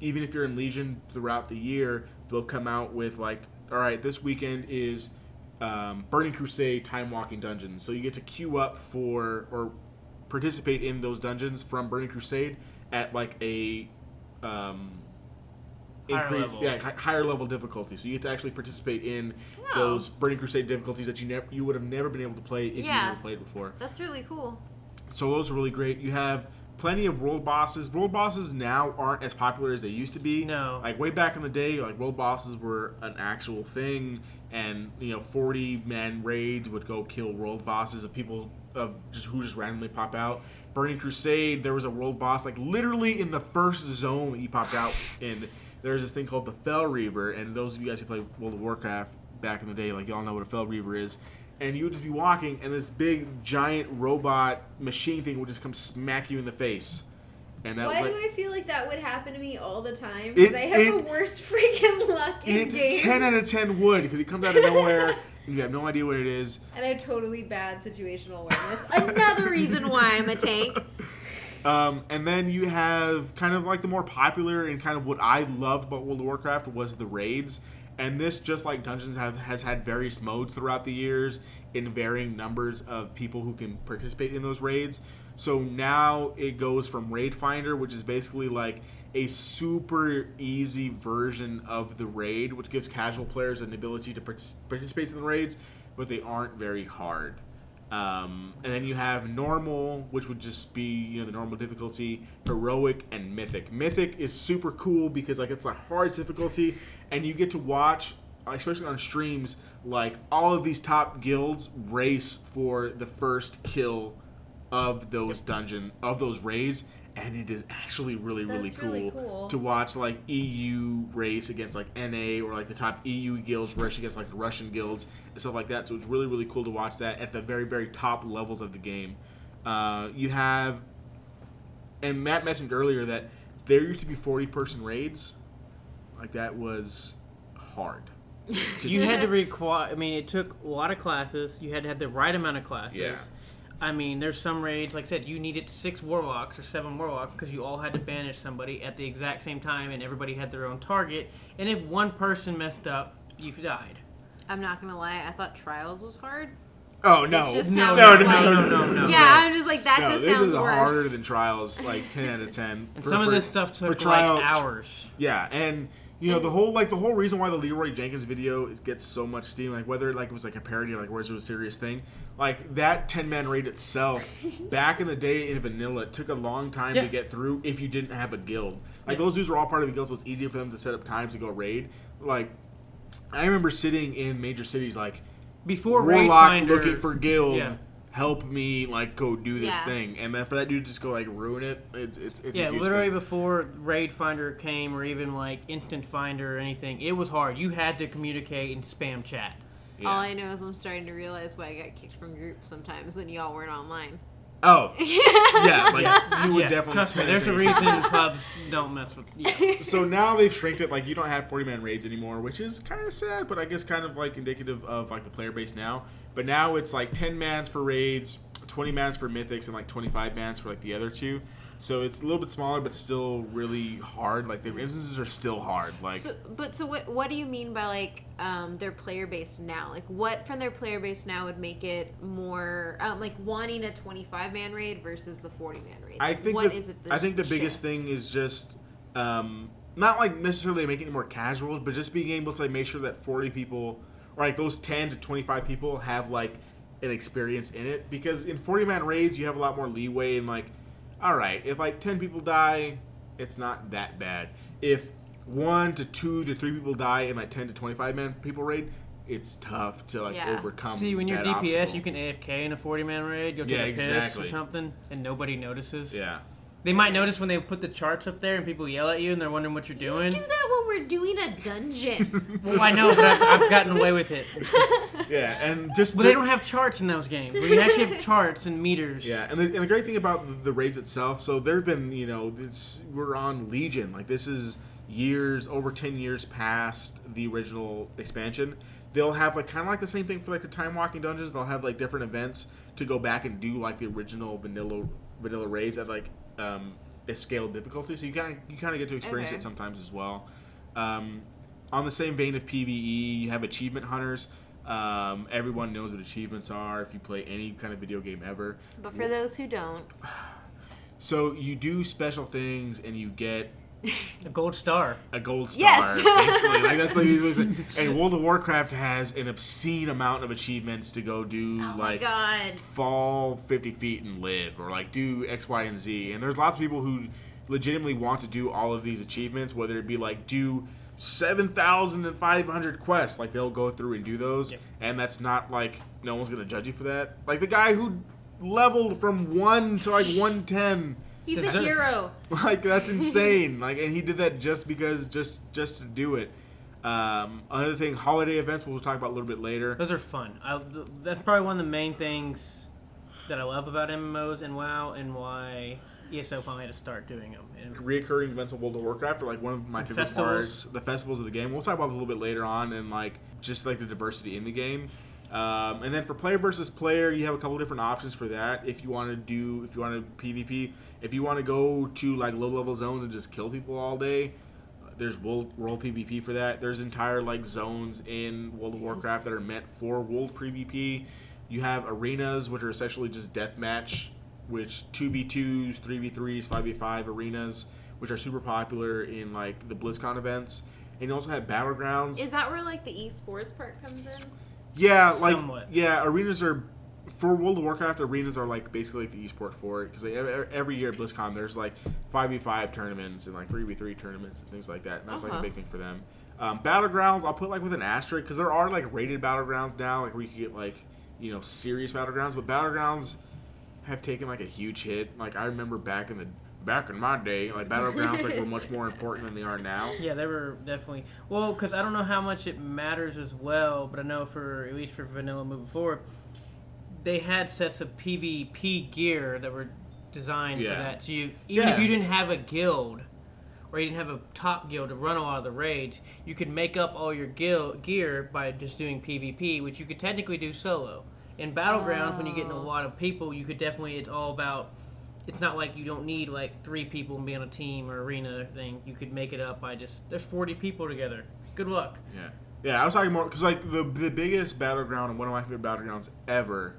even if you're in Legion throughout the year, they'll come out with, like, all right, this weekend is um, Burning Crusade time walking dungeons. So you get to queue up for or participate in those dungeons from Burning Crusade at, like, a um, higher increase, level. Yeah, higher level difficulty. So you get to actually participate in oh. those Burning Crusade difficulties that you never you would have never been able to play if yeah. you never played before. That's really cool. So those are really great. You have plenty of world bosses. World bosses now aren't as popular as they used to be. No. Like, way back in the day, like, world bosses were an actual thing, and, you know, forty-man raids would go kill world bosses of people of just, who just randomly pop out. Burning Crusade, there was a world boss, like, literally in the first zone he popped out in. There's this thing called the Fel Reaver, and those of you guys who play World of Warcraft back in the day, like, y'all know what a Fel Reaver is. And you would just be walking, and this big, giant robot machine thing would just come smack you in the face. And that Why was like, do I feel like that would happen to me all the time? Because I have it, the worst freaking luck in games. ten out of ten would, because it comes out of nowhere, and you have no idea what it is. And I have totally bad situational awareness. Another reason why I'm a tank. Um, and then you have kind of like the more popular and kind of what I loved about World of Warcraft was the raids. And this, just like Dungeons, have, has had various modes throughout the years in varying numbers of people who can participate in those raids. So now it goes from Raid Finder, which is basically like a super easy version of the raid, which gives casual players an ability to participate in the raids, but they aren't very hard. Um, and then you have normal, which would just be, you know, the normal difficulty, heroic, and mythic. Mythic is super cool because, like, it's the hard difficulty, and you get to watch, especially on streams, like, all of these top guilds race for the first kill of those dungeon, of those raids, and it is actually really, really cool, really cool to watch, like, E U race against, like, N A, or, like, the top E U guilds race against, like, the Russian guilds, and stuff like that. So it's really, really cool to watch that at the very, very top levels of the game. Uh, you have, and Matt mentioned earlier that there used to be forty-person raids. Like, that was hard. To you do. had to require, I mean, it took a lot of classes. You had to have the right amount of classes. Yeah. I mean, there's some raids, like I said, you needed six warlocks or seven warlocks because you all had to banish somebody at the exact same time and everybody had their own target. And if one person messed up, you died. I'm not going to lie, I thought Trials was hard. Oh, no. Just no, no, no, like, no, no, no, no, no. Yeah, no. I'm just like, that no, just sounds worse. This is harder than Trials, like ten out of ten. And for, some of this stuff took, trials, like, hours. Yeah, and... You know, the whole, like, the whole reason why the Leroy Jenkins video gets so much steam, like, whether, like, it was, like, a parody or, like, whether it was a serious thing, like, that ten-man raid itself, back in the day in vanilla, it took a long time yeah. to get through if you didn't have a guild. Like, yeah. those dudes were all part of the guild, so it's easier for them to set up times to go raid. Like, I remember sitting in major cities, like, before Warlock raid finder, looking for guild, yeah. help me, like, go do this yeah. thing. And then for that dude to just go, like, ruin it, it's it's, it's yeah, a huge literally thing. Before Raid Finder came or even, like, Instant Finder or anything, it was hard. You had to communicate and spam chat. Yeah. All I know is I'm starting to realize why I got kicked from groups sometimes when y'all weren't online. Oh. Yeah, like, yeah. you would yeah. definitely... Trust me, there's a reason pubs don't mess with... Yeah. So now they've shrinked it. Like, you don't have forty-man raids anymore, which is kind of sad, but I guess kind of, like, indicative of, like, the player base now. But now it's like ten mans for raids, twenty mans for mythics, and like twenty-five mans for like the other two. So it's a little bit smaller, but still really hard. Like the instances are still hard. Like, so, but so what? What do you mean by like um, their player base now? Like what from their player base now would make it more um, like wanting a twenty-five man raid versus the forty man raid? Like, I think. What the, is it? I think the shift? biggest thing is just um, not like necessarily making it more casual, but just being able to like make sure that forty people. Like those ten to twenty-five people have like an experience in it because in forty-man raids you have a lot more leeway and like, all right, if like ten people die, it's not that bad. If one to two to three people die in like ten to twenty-five man people raid, it's tough to like yeah. overcome. See, when you're that D P S, obstacle. You can A F K in a forty-man raid. You'll get yeah, a exactly. piss or something, and nobody notices. Yeah. They might notice when they put the charts up there and people yell at you and they're wondering what you're doing. You do that when we're doing a dungeon. Well, I know, but I've, I've gotten away with it. Yeah, and just... But to, they don't have charts in those games. We actually have charts and meters. Yeah, and the, and the great thing about the raids itself, so there have been, you know, it's, we're on Legion. Like, this is years, over ten years past the original expansion. They'll have, like, kind of like the same thing for, like, the time-walking dungeons. They'll have, like, different events to go back and do, like, the original vanilla vanilla raids at, like... Um, a scaled difficulty, so you kind of you kind of get to experience okay. it sometimes as well. Um, on the same vein of P V E, you have achievement hunters. Um, everyone knows what achievements are if you play any kind of video game ever. But for those who don't, so you do special things and you get a gold star. A gold star. Yes, basically. Like that's like these ways. And World of Warcraft has an obscene amount of achievements to go do, oh like fall fifty feet and live, or like do X, Y, and Z. And there's lots of people who legitimately want to do all of these achievements, whether it be like do seven thousand and five hundred quests. Like they'll go through and do those, yep. and that's not like no one's gonna judge you for that. Like the guy who leveled from one to like one ten. He's a hero. Like, that's insane. Like, and he did that just because, just just to do it. Um, another thing, holiday events, we'll talk about a little bit later. Those are fun. I, that's probably one of the main things that I love about M M Os and WoW and why E S O finally had to start doing them. And reoccurring events of World of Warcraft are, like, one of my favorite festivals. parts. The festivals of the game. We'll talk about it a little bit later on and, like, just, like, the diversity in the game. Um, and then for player versus player, you have a couple different options for that. If you want to do, if you want to PvP, if you want to go to like low level zones and just kill people all day, there's world, world PvP for that. There's entire like zones in World of Warcraft that are meant for world PvP. You have arenas, which are essentially just deathmatch, which two v twos, three v threes, five v five arenas, which are super popular in like the BlizzCon events. And you also have battlegrounds. Is that where like the esports part comes in? Yeah, like Somewhat. yeah, arenas are for World of Warcraft. Arenas are like basically like the esport for it, because like, every year at BlizzCon there's like five v five tournaments and like three v three tournaments and things like that. And that's uh-huh. like a big thing for them. Um, battlegrounds, I'll put like with an asterisk, because there are like rated battlegrounds now, like where you can get like you know serious battlegrounds. But battlegrounds have taken like a huge hit. Like I remember back in the back in my day, like battlegrounds like were much more important than they are now. Yeah, they were definitely. Well, because I don't know how much it matters as well, but I know for at least for vanilla moving forward, they had sets of PvP gear that were designed yeah. for that. So you, even yeah. if you didn't have a guild or you didn't have a top guild to run a lot of the raids, you could make up all your guild gear by just doing PvP, which you could technically do solo. In battlegrounds, oh. when you get in a lot of people, you could definitely. It's all about. It's not like you don't need, like, three people and be on a team or arena thing. You could make it up by just, there's forty people together. Good luck. Yeah. Yeah, I was talking more, because, like, the the biggest battleground and one of my favorite battlegrounds ever,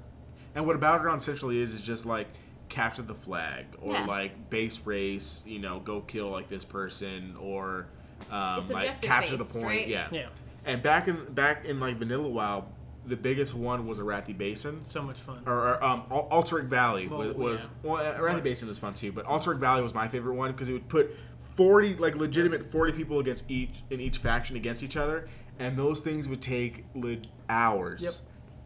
and what a battleground essentially is, is just, like, capture the flag or, yeah. like, base race, you know, go kill, like, this person or, um, like, capture based, the point. Right? Yeah. Yeah. And back in, back in like, Vanilla WoW, the biggest one was Arathi Basin. So much fun. Or, or um, Alterac Valley well, was, was yeah. well, Arathi Basin is fun too, but Alterac Valley was my favorite one because it would put forty, like legitimate forty people against each in each faction against each other, and those things would take le- hours, yep.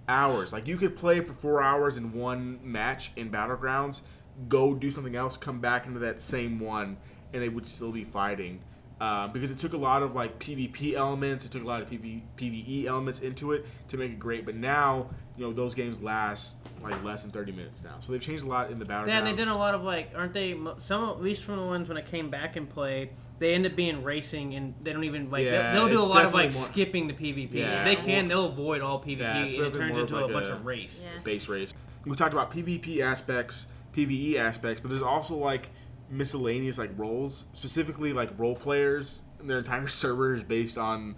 hours. Like you could play for four hours in one match in battlegrounds, go do something else, come back into that same one, and they would still be fighting. Uh, because it took a lot of like PvP elements, it took a lot of PV, PvE elements into it to make it great. But now, you know, those games last like less than thirty minutes now, so they've changed a lot in the battlegrounds. Yeah, they did a lot of like, aren't they? Some at least from the ones when I came back and played, they end up being racing, and they don't even like yeah, they'll, they'll do a lot of like more, skipping the PvP. Yeah, they can, they'll avoid all PvP, yeah, and it turns into like a bunch a, of race, yeah. base race. We talked about PvP aspects, PvE aspects, but there's also like. Miscellaneous like roles, specifically like role players, and their entire server is based on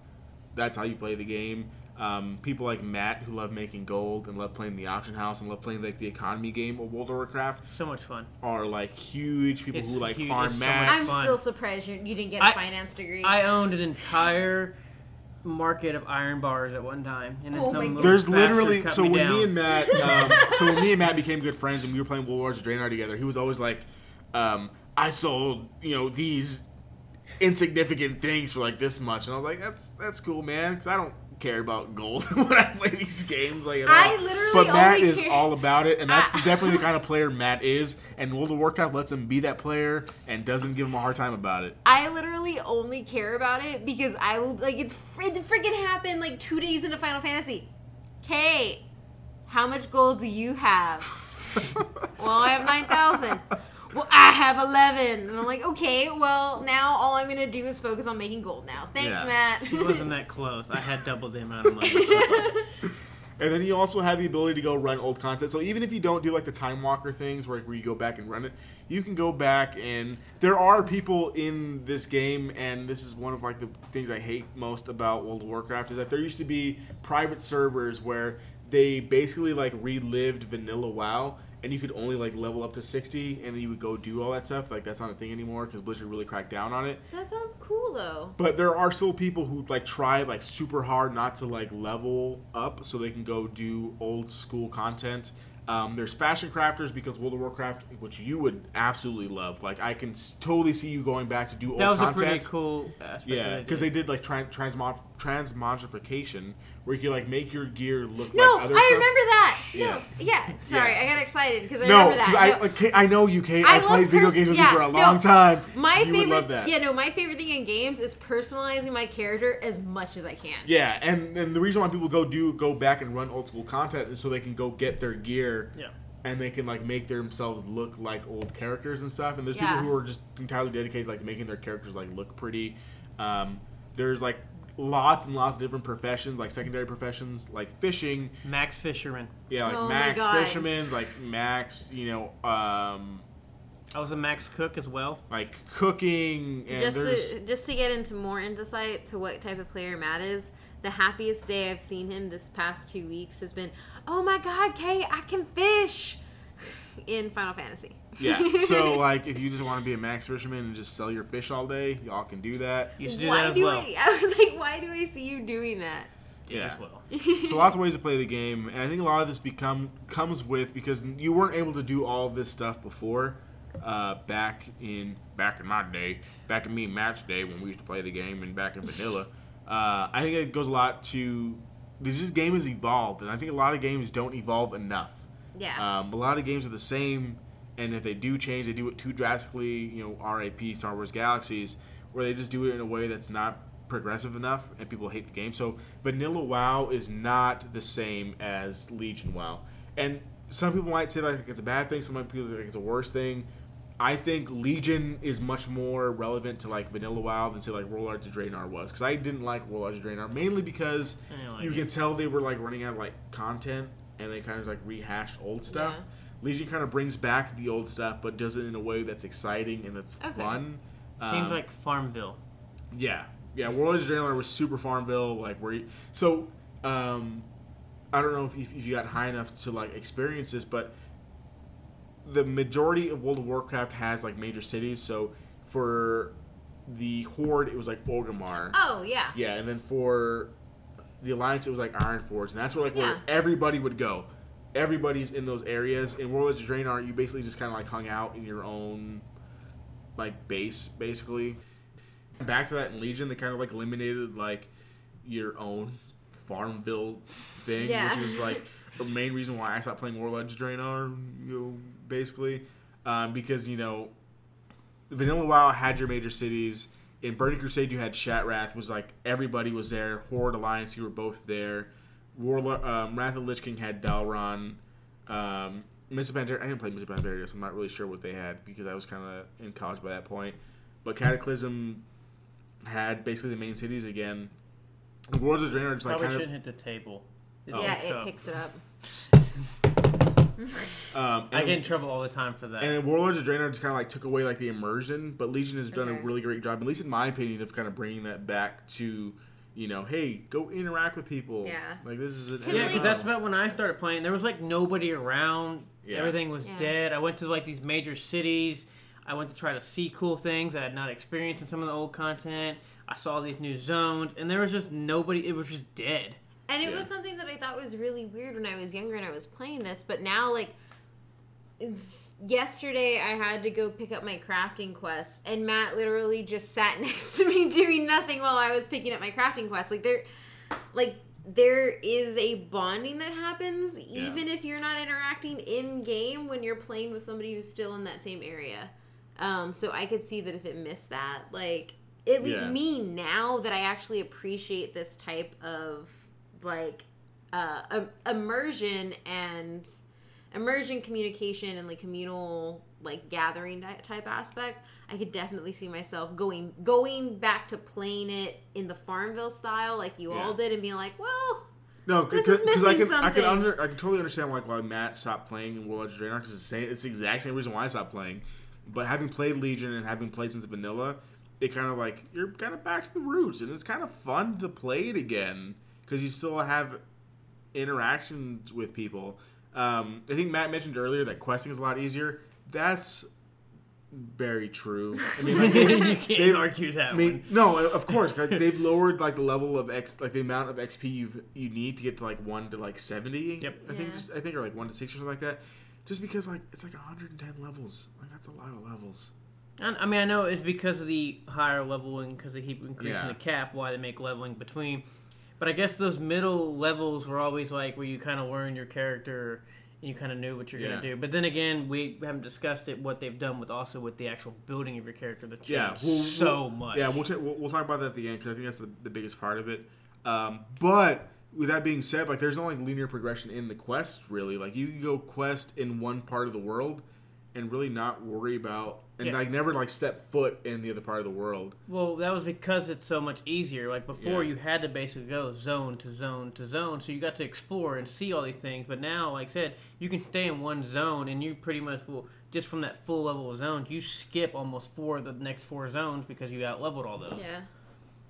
that's how you play the game. Um, people like Matt who love making gold and love playing the auction house and love playing like the economy game of World of Warcraft. So much fun. Are like huge people it's who like huge. farm so Matt. I'm fun. still surprised you, you didn't get a I, finance degree. I owned an entire market of iron bars at one time, and then oh some there's literally so me when down. me and Matt, um, so when me and Matt became good friends and we were playing Warlords of Draenor together, he was always like. Um, I sold, you know, these insignificant things for like this much, and I was like, "That's that's cool, man," because I don't care about gold when I play these games. Like, at I all. literally, but Matt only is care. all about it, and that's I- definitely the kind of player Matt is. And World of Warcraft lets him be that player and doesn't give him a hard time about it. I literally only care about it because I will like it's it freaking happened like two days into Final Fantasy. Kate, how much gold do you have? Well, I have nine thousand. Well, I have eleven. And I'm like, okay, well, now all I'm going to do is focus on making gold now. Thanks, yeah. Matt. She wasn't that close. I had double the amount of money. And then you also have the ability to go run old content. So even if you don't do, like, the Time Walker things where, where you go back and run it, you can go back and... There are people in this game, and this is one of, like, the things I hate most about World of Warcraft, is that there used to be private servers where they basically, like, relived Vanilla WoW, and you could only, like, level up to sixty, and then you would go do all that stuff. Like, that's not a thing anymore, because Blizzard really cracked down on it. That sounds cool, though. But there are still people who, like, try, like, super hard not to, like, level up so they can go do old-school content. Um, there's fashion crafters, because World of Warcraft, which you would absolutely love. Like, I can totally see you going back to do old content. That was a pretty cool aspect. Yeah, because they did, like, tra- transmog- transmogrification, where you could, like, make your gear look no, like other I stuff. No, I remember that. Yeah. No, yeah. Sorry, yeah. I got excited because I no, remember that. I, no, because I, I know you, Kate. I, I played video pers- games with yeah, you for a no, long time. My you favorite, would love that. Yeah, no, my favorite thing in games is personalizing my character as much as I can. Yeah, and, and the reason why people go do go back and run old school content is so they can go get their gear. Yeah. And they can, like, make themselves look like old characters and stuff. And there's yeah. people who are just entirely dedicated to, like, making their characters, like, look pretty. Um, there's, like... lots and lots of different professions, like secondary professions, like fishing. Max fisherman. Yeah, like oh Max fisherman, like Max, you know, um... I was a Max cook as well. Like cooking and just to, just to get into more insight to what type of player Matt is, the happiest day I've seen him this past two weeks has been, oh my God, Kate, I can fish in Final Fantasy. Yeah, so like if you just want to be a Max fisherman and just sell your fish all day, y'all can do that. You should do why that as do well. I, I was like, why do I see you doing that? Yeah. As well. So lots of ways to play the game, and I think a lot of this become comes with because you weren't able to do all of this stuff before. Uh, back in back in my day, back in me and Matt's day when we used to play the game, and back in vanilla, uh, I think it goes a lot to this game has evolved, and I think a lot of games don't evolve enough. Yeah, um, a lot of games are the same, and if they do change, they do it too drastically. You know, R I P Star Wars Galaxies, where they just do it in a way that's not progressive enough, and people hate the game. So vanilla WoW is not the same as Legion WoW, and some people might say like it's a bad thing. Some people think it's a worse thing. I think Legion is much more relevant to, like, vanilla WoW than, say, like, Warlords of Draenor was. Because I didn't like Warlords of Draenor, mainly because like you it. Could tell they were, like, running out of, like, content, and they kind of, like, rehashed old stuff. Yeah. Legion kind of brings back the old stuff, but does it in a way that's exciting and that's okay. fun. Seems um, like Farmville. Yeah. Yeah, Warlords of Draenor was super Farmville, like, where you... So, um, I don't know if, if you got high enough to, like, experience this, but... The majority of World of Warcraft has, like, major cities. So, for the Horde, it was, like, Orgrimmar. Oh, yeah. Yeah, and then for the Alliance, it was, like, Ironforge. And that's where, like, yeah. where everybody would go. Everybody's in those areas. In Warlords of Draenor, you basically just kind of, like, hung out in your own, like, base, basically. Back to that in Legion, they kind of, like, eliminated, like, your own Farmville thing. Yeah. Which was, like, the main reason why I stopped playing Warlords of Draenor, you know, basically, um, because, you know, vanilla WoW had your major cities. In Burning Crusade, you had Shatrath, was like, everybody was there. Horde, Alliance, you were both there. Warlord, um, Wrath of the Lich King had Dalron. Um, Mister Pandaria, I didn't play Mister Pandaria, so I'm not really sure what they had, because I was kind of in college by that point. But Cataclysm had basically the main cities again. The Worlds of Draenor just, like, kind of... Probably shouldn't hit the table. It oh. Yeah, it up. Picks it up. um, I get in trouble all the time for that. And Warlords of Draenor just kind of like took away like the immersion, but Legion has done okay. a really great job, at least in my opinion, of kind of bringing that back to, you know, hey, go interact with people. Yeah, like this is a yeah. Because that's about when I started playing. There was like nobody around. Yeah. Everything was yeah. dead. I went to like these major cities. I went to try to see cool things that I had not experienced in some of the old content. I saw these new zones, and there was just nobody. It was just dead. And it yeah. was something that I thought was really weird when I was younger and I was playing this, but now, like, yesterday I had to go pick up my crafting quest, and Matt literally just sat next to me doing nothing while I was picking up my crafting quest. Like, there, like, there is a bonding that happens, even yeah. if you're not interacting in-game when you're playing with somebody who's still in that same area. Um, so I could see that if it missed that, like, at least yeah. me now that I actually appreciate this type of... like uh, immersion and immersion communication and like communal like gathering type aspect, I could definitely see myself going going back to playing it in the Farmville style like you yeah. all did and being like, well, no, because I can something. I can under, I can totally understand like why Matt stopped playing in World of Draenor, because it's the same it's the exact same reason why I stopped playing. But having played Legion and having played since vanilla, it kind of like you're kind of back to the roots, and it's kind of fun to play it again. Because you still have interactions with people. Um, I think Matt mentioned earlier that questing is a lot easier. That's very true. I mean, like, you can't argue that I mean, one. No, of course. Cause they've lowered like the level of X, like the amount of X P you you need to get to like one to like seventy. Yep. I yeah. think just, I think or like one to six or something like that. Just because like it's like one hundred ten levels. Like that's a lot of levels. I mean, I know it's because of the higher leveling, because they keep increasing yeah. the cap. Why they make leveling between. But I guess those middle levels were always like where you kind of learn your character and you kind of knew what you're yeah. going to do. But then again, we haven't discussed it, what they've done with also with the actual building of your character that changed yeah, we'll, so we'll, much. Yeah, we'll, t- we'll, we'll talk about that at the end, because I think that's the, the biggest part of it. Um, but with that being said, like there's no like linear progression in the quest, really. Like you can go quest in one part of the world and really not worry about and yeah. like never like step foot in the other part of the world. Well, that was because it's so much easier. Like before, yeah. you had to basically go zone to zone to zone, so you got to explore and see all these things. But now, like I said, you can stay in one zone, and you pretty much will just from that full level of zones, you skip almost four of the next four zones because you out leveled all those. Yeah.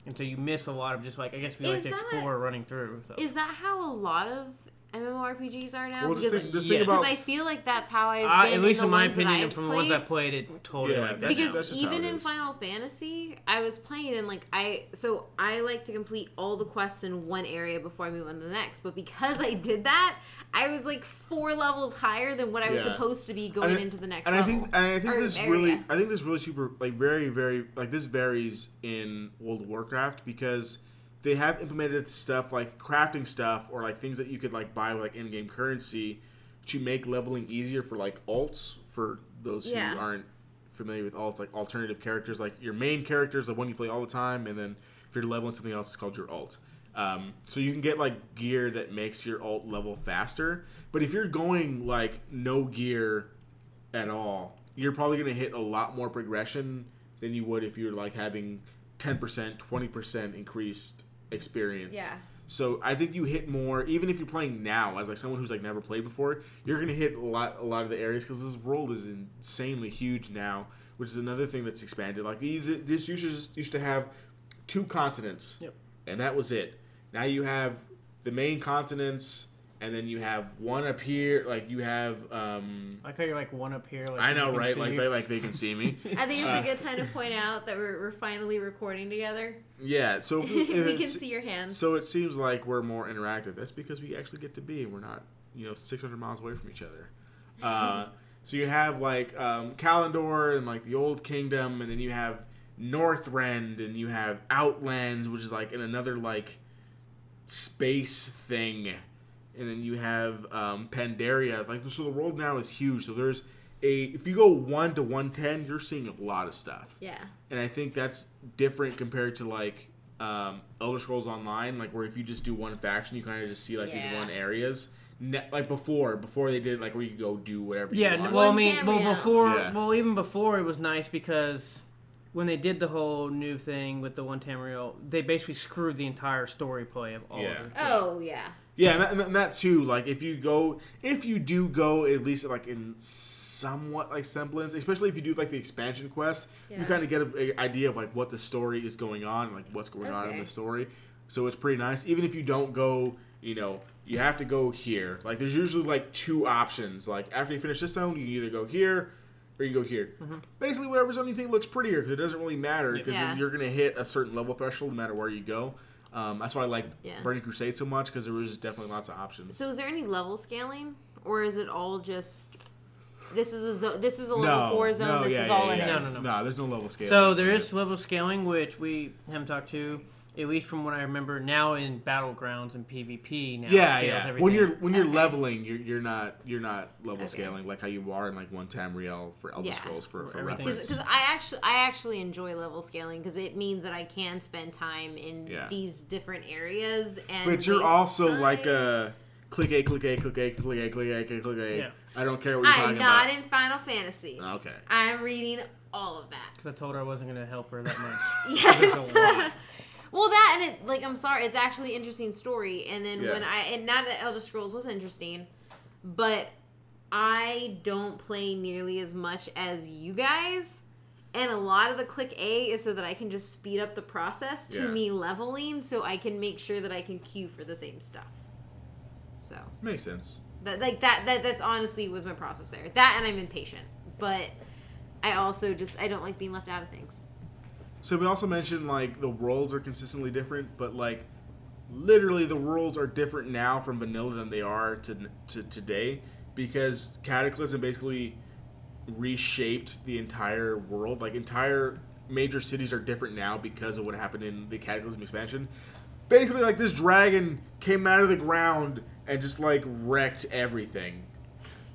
And so you miss a lot of just like I guess we like to explore running through. So. Is that how a lot of MMORPGs are now? Well, just because think, just yes. think about, I feel like that's how I've uh, been. At least in, the in my opinion, and from the ones I played, it totally. Yeah, like that. Because that's just even in Final Fantasy, I was playing and like I so I like to complete all the quests in one area before I move on to the next. But because I did that, I was like four levels higher than what I was yeah. supposed to be going and into the next. And level. I think and I think or this area. really I think this really super like very very like this varies in World of Warcraft because. They have implemented stuff like crafting stuff or like things that you could like buy with like in-game currency to make leveling easier for like alts for those who yeah. aren't familiar with alts, like alternative characters. Like your main character is the one you play all the time, and then if you're leveling something else, it's called your alt. Um, so you can get like gear that makes your alt level faster. But if you're going like no gear at all, you're probably going to hit a lot more progression than you would if you're like having ten percent, twenty percent increased experience. Yeah. So I think you hit more, even if you're playing now as like someone who's like never played before, you're gonna hit a lot, a lot of the areas because this world is insanely huge now, which is another thing that's expanded. Like this used used to have two continents, yep. and that was it. Now you have the main continents, and then you have one up here. Like you have, um, I like how you're like one up here. Like I know, right? Like they, like they can see me. I think it's uh, a good time to point out that we're, we're finally recording together. Yeah, so we can see your hands. So it seems like we're more interactive. That's because we actually get to be, and we're not, you know, six hundred miles away from each other. Uh, so you have like um, Kalimdor and like the Old Kingdom, and then you have Northrend, and you have Outlands, which is like in another like space thing. And then you have um, Pandaria. Like, so the world now is huge. So there's a... If you go one to one ten, you're seeing a lot of stuff. Yeah. And I think that's different compared to, like, um, Elder Scrolls Online, like, where if you just do one faction, you kind of just see, like, yeah. these one areas. Ne- like, before. Before they did, like, where you could go do whatever yeah, you want. Yeah, well, I mean, well, before... Yeah. Well, even before, it was nice because... When they did the whole new thing with the one Tamriel, they basically screwed the entire story play of all yeah. of it. Oh, yeah. Yeah, and that, and that too, like, if you go, if you do go, at least, like, in somewhat, like, semblance, especially if you do, like, the expansion quest, yeah. you kind of get an idea of, like, what the story is going on, like, what's going okay. on in the story. So it's pretty nice. Even if you don't go, you know, you have to go here. Like, there's usually, like, two options. Like, after you finish this zone, you can either go here... Or you go here. Mm-hmm. Basically, whatever zone you think looks prettier, because it doesn't really matter, because yeah. you're going to hit a certain level threshold no matter where you go. Um, that's why I like yeah. Burning Crusade so much, because there was definitely lots of options. So is there any level scaling? Or is it all just, this is a, zo- this is a level no, four zone, no, this yeah, is yeah, all yeah, it yeah. is? No, no, no. No, there's no level scaling. So there is level scaling, which we haven't talked to. At least from what I remember, now in Battlegrounds and P V P, now yeah, scales yeah. everything. When you're when you're okay. leveling, you're you're not you're not level okay. scaling like how you are in like one Tamriel for Elder yeah. Scrolls for, for reference. Because I actually I actually enjoy level scaling because it means that I can spend time in yeah. these different areas. And but you're also time. like a click a click a click a click a click a click a. Yeah. I don't care what you're I'm talking about. I'm not in Final Fantasy. Okay. I'm reading all of that because I told her I wasn't going to help her that much. yes. Well, that and it, like, I'm sorry, it's actually an interesting story. And then yeah. when I, and not that Elder Scrolls was interesting, but I don't play nearly as much as you guys. And a lot of the click A is so that I can just speed up the process to yeah. me leveling so I can make sure that I can queue for the same stuff. So. Makes sense. That, like, that, that, that's honestly was my process there. That and I'm impatient. But I also just, I don't like being left out of things. So we also mentioned, like, the worlds are consistently different, but, like, literally the worlds are different now from vanilla than they are to, to today because Cataclysm basically reshaped the entire world. Like, entire major cities are different now because of what happened in the Cataclysm expansion. Basically, like, this dragon came out of the ground and just, like, wrecked everything.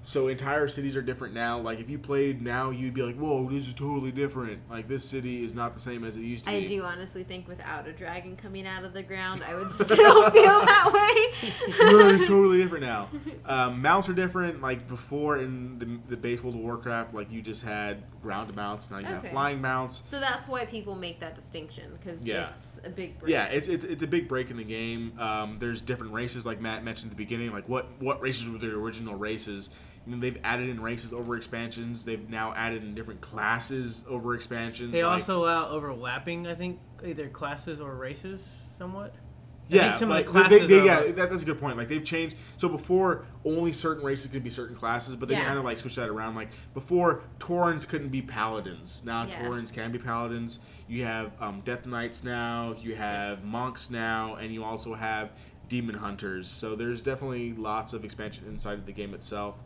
So entire cities are different now. Like, if you played now, you'd be like, whoa, this is totally different. Like, this city is not the same as it used to I be. I do honestly think without a dragon coming out of the ground, I would still feel that way. No, it's totally different now. Um, mounts are different. Like, before in the, the base World of Warcraft, like, you just had ground mounts. Now you okay. have flying mounts. So that's why people make that distinction, because yeah. it's a big break. Yeah, it's, it's it's a big break in the game. Um, there's different races, like Matt mentioned at the beginning. Like, what, what races were the original races? I mean, they've added in races over expansions. They've now added in different classes over expansions. They like, also allow overlapping, I think, either classes or races somewhat. I yeah, think some like, of the classes they, they, yeah, that, that's a good point. Like, they've changed. So before, only certain races could be certain classes, but they yeah. kind of like switched that around. Like before, Taurans couldn't be paladins. Now yeah. Taurans can be paladins. You have um, Death Knights now. You have monks now, and you also have demon hunters. So there's definitely lots of expansion inside of the game itself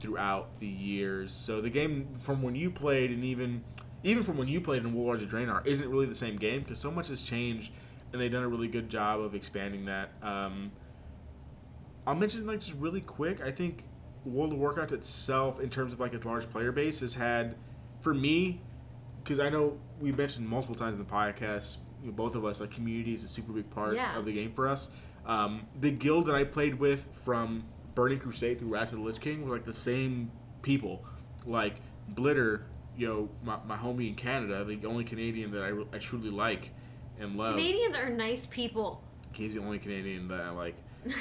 throughout the years. So the game from when you played, and even even from when you played in Warlords of Draenor, isn't really the same game, because so much has changed, and they've done a really good job of expanding that. Um, I'll mention, like, just really quick, I think World of Warcraft itself, in terms of, like, its large player base, has had, for me, because I know we mentioned multiple times in the podcast, you know, both of us, like, community is a super big part yeah. of the game for us. Um, the guild that I played with from Burning Crusade through Wrath of the Lich King were like the same people. Like Blitter, you know, my, my homie in Canada, the only Canadian that I, I truly like and love. Canadians are nice people. He's the only Canadian that I like.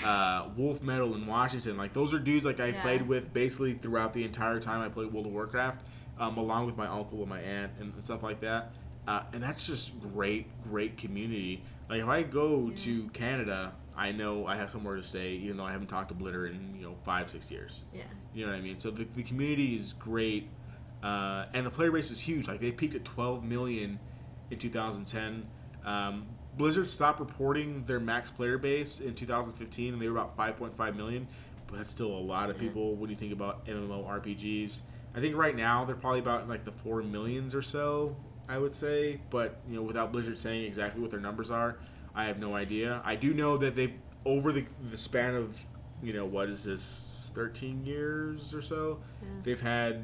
Uh, Wolf Metal in Washington, like those are dudes like I yeah. played with basically throughout the entire time I played World of Warcraft, um, along with my uncle and my aunt and stuff like that. Uh, and that's just great, great community. Like if I go yeah. to Canada, I know I have somewhere to stay, even though I haven't talked to Blitter in, you know, five, six years. Yeah. You know what I mean? So the, the community is great, uh, and the player base is huge. Like, they peaked at twelve million in two thousand ten. Um, Blizzard stopped reporting their max player base in two thousand fifteen, and they were about five point five million, but that's still a lot of people yeah. when you think about MMORPGs. I think right now they're probably about, like, the four millions or so, I would say, but, you know, without Blizzard saying exactly what their numbers are, I have no idea. I do know that they've, over the the span of, you know, what is this, thirteen years or so, yeah. they've had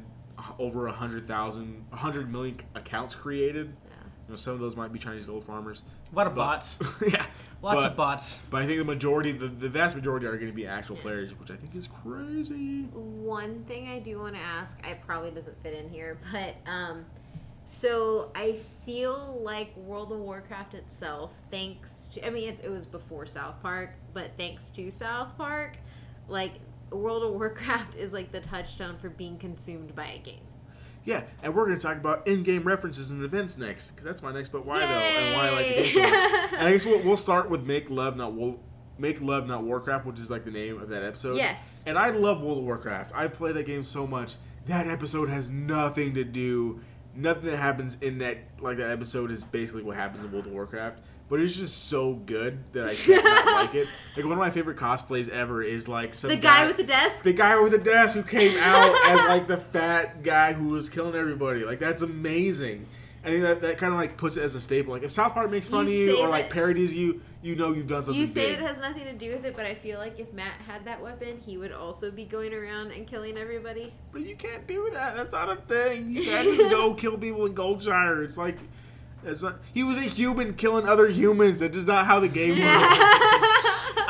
over one hundred thousand, one hundred million accounts created. Yeah. You know, some of those might be Chinese gold farmers. A lot of but, bots. yeah. Lots but, of bots. But I think the majority, the, the vast majority are going to be actual yeah. players, which I think is crazy. One thing I do want to ask, I probably doesn't fit in here, but... um. So I feel like World of Warcraft itself, thanks to, I mean, it's, it was before South Park, but thanks to South Park, like, World of Warcraft is like the touchstone for being consumed by a game. Yeah, and we're going to talk about in-game references and events next, because that's my next But Why Though, and why I like the game so much. And I guess we'll, we'll start with Make Love, Not World. Make Love, Not Warcraft, which is like the name of that episode. Yes. And I love World of Warcraft. I play that game so much. That episode has nothing to do... Nothing that happens in that, like, that episode is basically what happens in World of Warcraft. But it's just so good that I can't not like it. Like, one of my favorite cosplays ever is, like, some The guy, guy with the desk? The guy with the desk who came out as, like, the fat guy who was killing everybody. Like, that's amazing. I think that, that kind of, like, puts it as a staple. Like, if South Park makes fun you of you or, like, it. parodies you, you know you've done something You say big. It has nothing to do with it, but I feel like if Matt had that weapon, he would also be going around and killing everybody. But you can't do that. That's not a thing. You can't just go kill people in Goldshire. It's like, it's not, he was a human killing other humans. That's just not how the game yeah. works.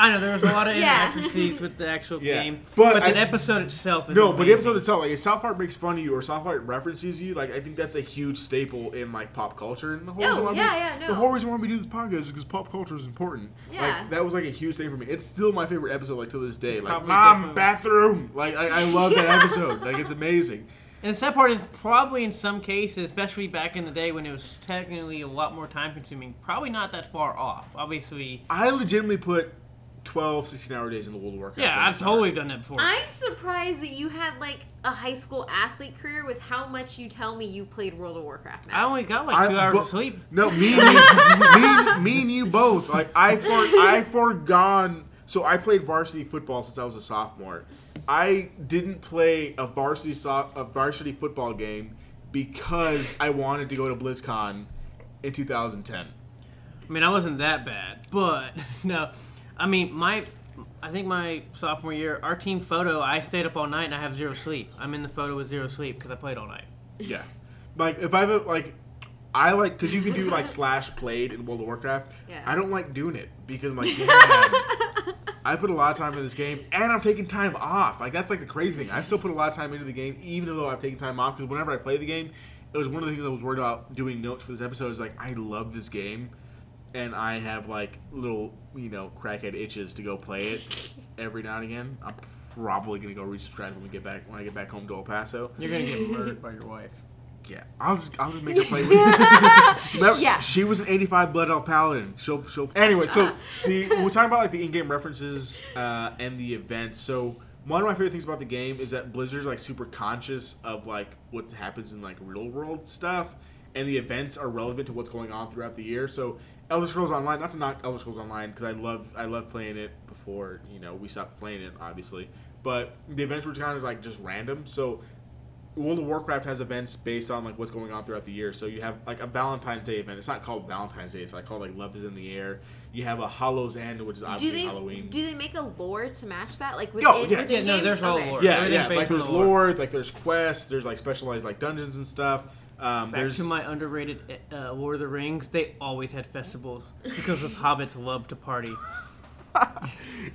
I know, there was a lot of inaccuracies yeah. with the actual yeah. game. But, but I, the episode itself is No, amazing. But the episode itself, like, if South Park makes fun of you or South Park references you, like, I think that's a huge staple in, like, pop culture. And the whole no, reason yeah, we, yeah, no. The whole reason why we do this podcast is because pop culture is important. Yeah. Like, that was, like, a huge thing for me. It's still my favorite episode, like, to this day. Like, probably Mom, definitely. Bathroom! Like, I, I love yeah. that episode. Like, it's amazing. And the sad part is probably in some cases, especially back in the day when it was technically a lot more time-consuming, probably not that far off. Obviously... I legitimately put... twelve, sixteen-hour days in the World of Warcraft. Yeah, I've totally done that before. I'm surprised that you had, like, a high school athlete career with how much you tell me you played World of Warcraft now. I only got, like, two I, hours bo- of sleep. No, me and you, me, me and you both. Like, I for, I forgone... So, I played varsity football since I was a sophomore. I didn't play a varsity so- a varsity football game because I wanted to go to BlizzCon in two thousand ten. I mean, I wasn't that bad, but... No... I mean, my I think my sophomore year, our team photo, I stayed up all night and I have zero sleep. I'm in the photo with zero sleep because I played all night. Yeah. Like, if I have a, like, I like, because you can do, like, slash played in World of Warcraft. Yeah. I don't like doing it because my game man, I put a lot of time into this game, and I'm taking time off. Like, that's, like, the crazy thing. I still put a lot of time into the game, even though I've taken time off, because whenever I play the game, it was one of the things I was worried about doing notes for this episode is, like, I love this game, and I have, like, little, you know, crackhead itches to go play it every now and again. I'm probably going to go resubscribe when we get back, when I get back home to El Paso. You're going to get murdered by your wife. Yeah, I'll just I'll just make her play with you. Remember, yeah. She was an eighty-five Blood Elf Paladin. She'll she'll. Anyway, so the we're talking about like the in-game references uh, and the events. So one of my favorite things about the game is that Blizzard's like super conscious of like what happens in like real world stuff, and the events are relevant to what's going on throughout the year. So Elder Scrolls Online, not to knock Elder Scrolls Online because I love I love playing it before you know we stopped playing it, obviously. But the events were kind of like just random. So World of Warcraft has events based on like what's going on throughout the year. So you have like a Valentine's Day event. It's not called Valentine's Day. It's like called like Love is in the Air. You have a Hollow's End, which is obviously do they, Halloween. Do they make a lore to match that? Like within, oh, yes. yeah, no, there's okay. lore. Yeah, yeah. Like there's lore. lore. Like there's quests. There's like specialized like dungeons and stuff. Um, Back there's... to my underrated uh, Lord of the Rings. They always had festivals because the hobbits love to party.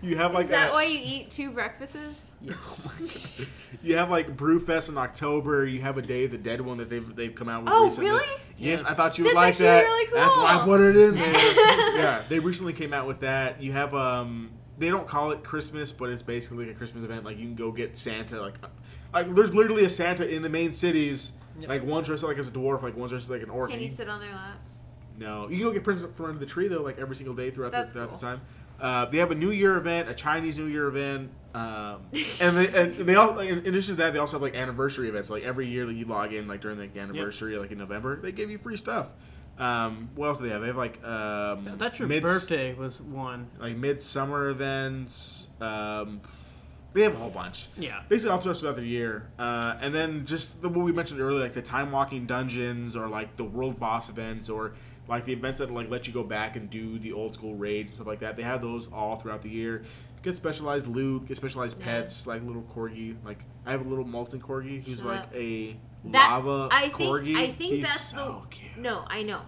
You have like Is that a, why you eat two breakfasts? Yes. Oh you have like Brewfest in October. You have a Day of the Dead one that they've they've come out with oh, recently. Oh, really? Yes, yes, I thought you would That's like that. Really cool. That's why I put it in there. Yeah, they recently came out with that. You have um, they don't call it Christmas, but it's basically like a Christmas event. Like you can go get Santa. Like, like there's literally a Santa in the main cities. Yep. Like one's dressed like as a dwarf, like one's dressed like an orc. Can you sit on their laps? No, you can go get presents from under the tree though, like every single day throughout That's the, throughout cool. the time. Uh, they have a New Year event, a Chinese New Year event, um, and they and they all. In addition to that, they also have like anniversary events. Like every year, like, you log in like during the anniversary, yep. like in November, they give you free stuff. Um, what else do they have? They have like um, that's your mids- birthday was one like midsummer events. Um, they have a whole bunch. Yeah, basically all throughout the year, uh, and then just the, what we mentioned earlier, like the time walking dungeons or like the world boss events or. Like, the events that, like, let you go back and do the old-school raids and stuff like that. They have those all throughout the year. Get specialized loot, get specialized pets, like, little corgi. Like, I have a little molten corgi who's, Shut like, up. a that, lava I corgi. Think, I think He's that's so the... cute. No, I know.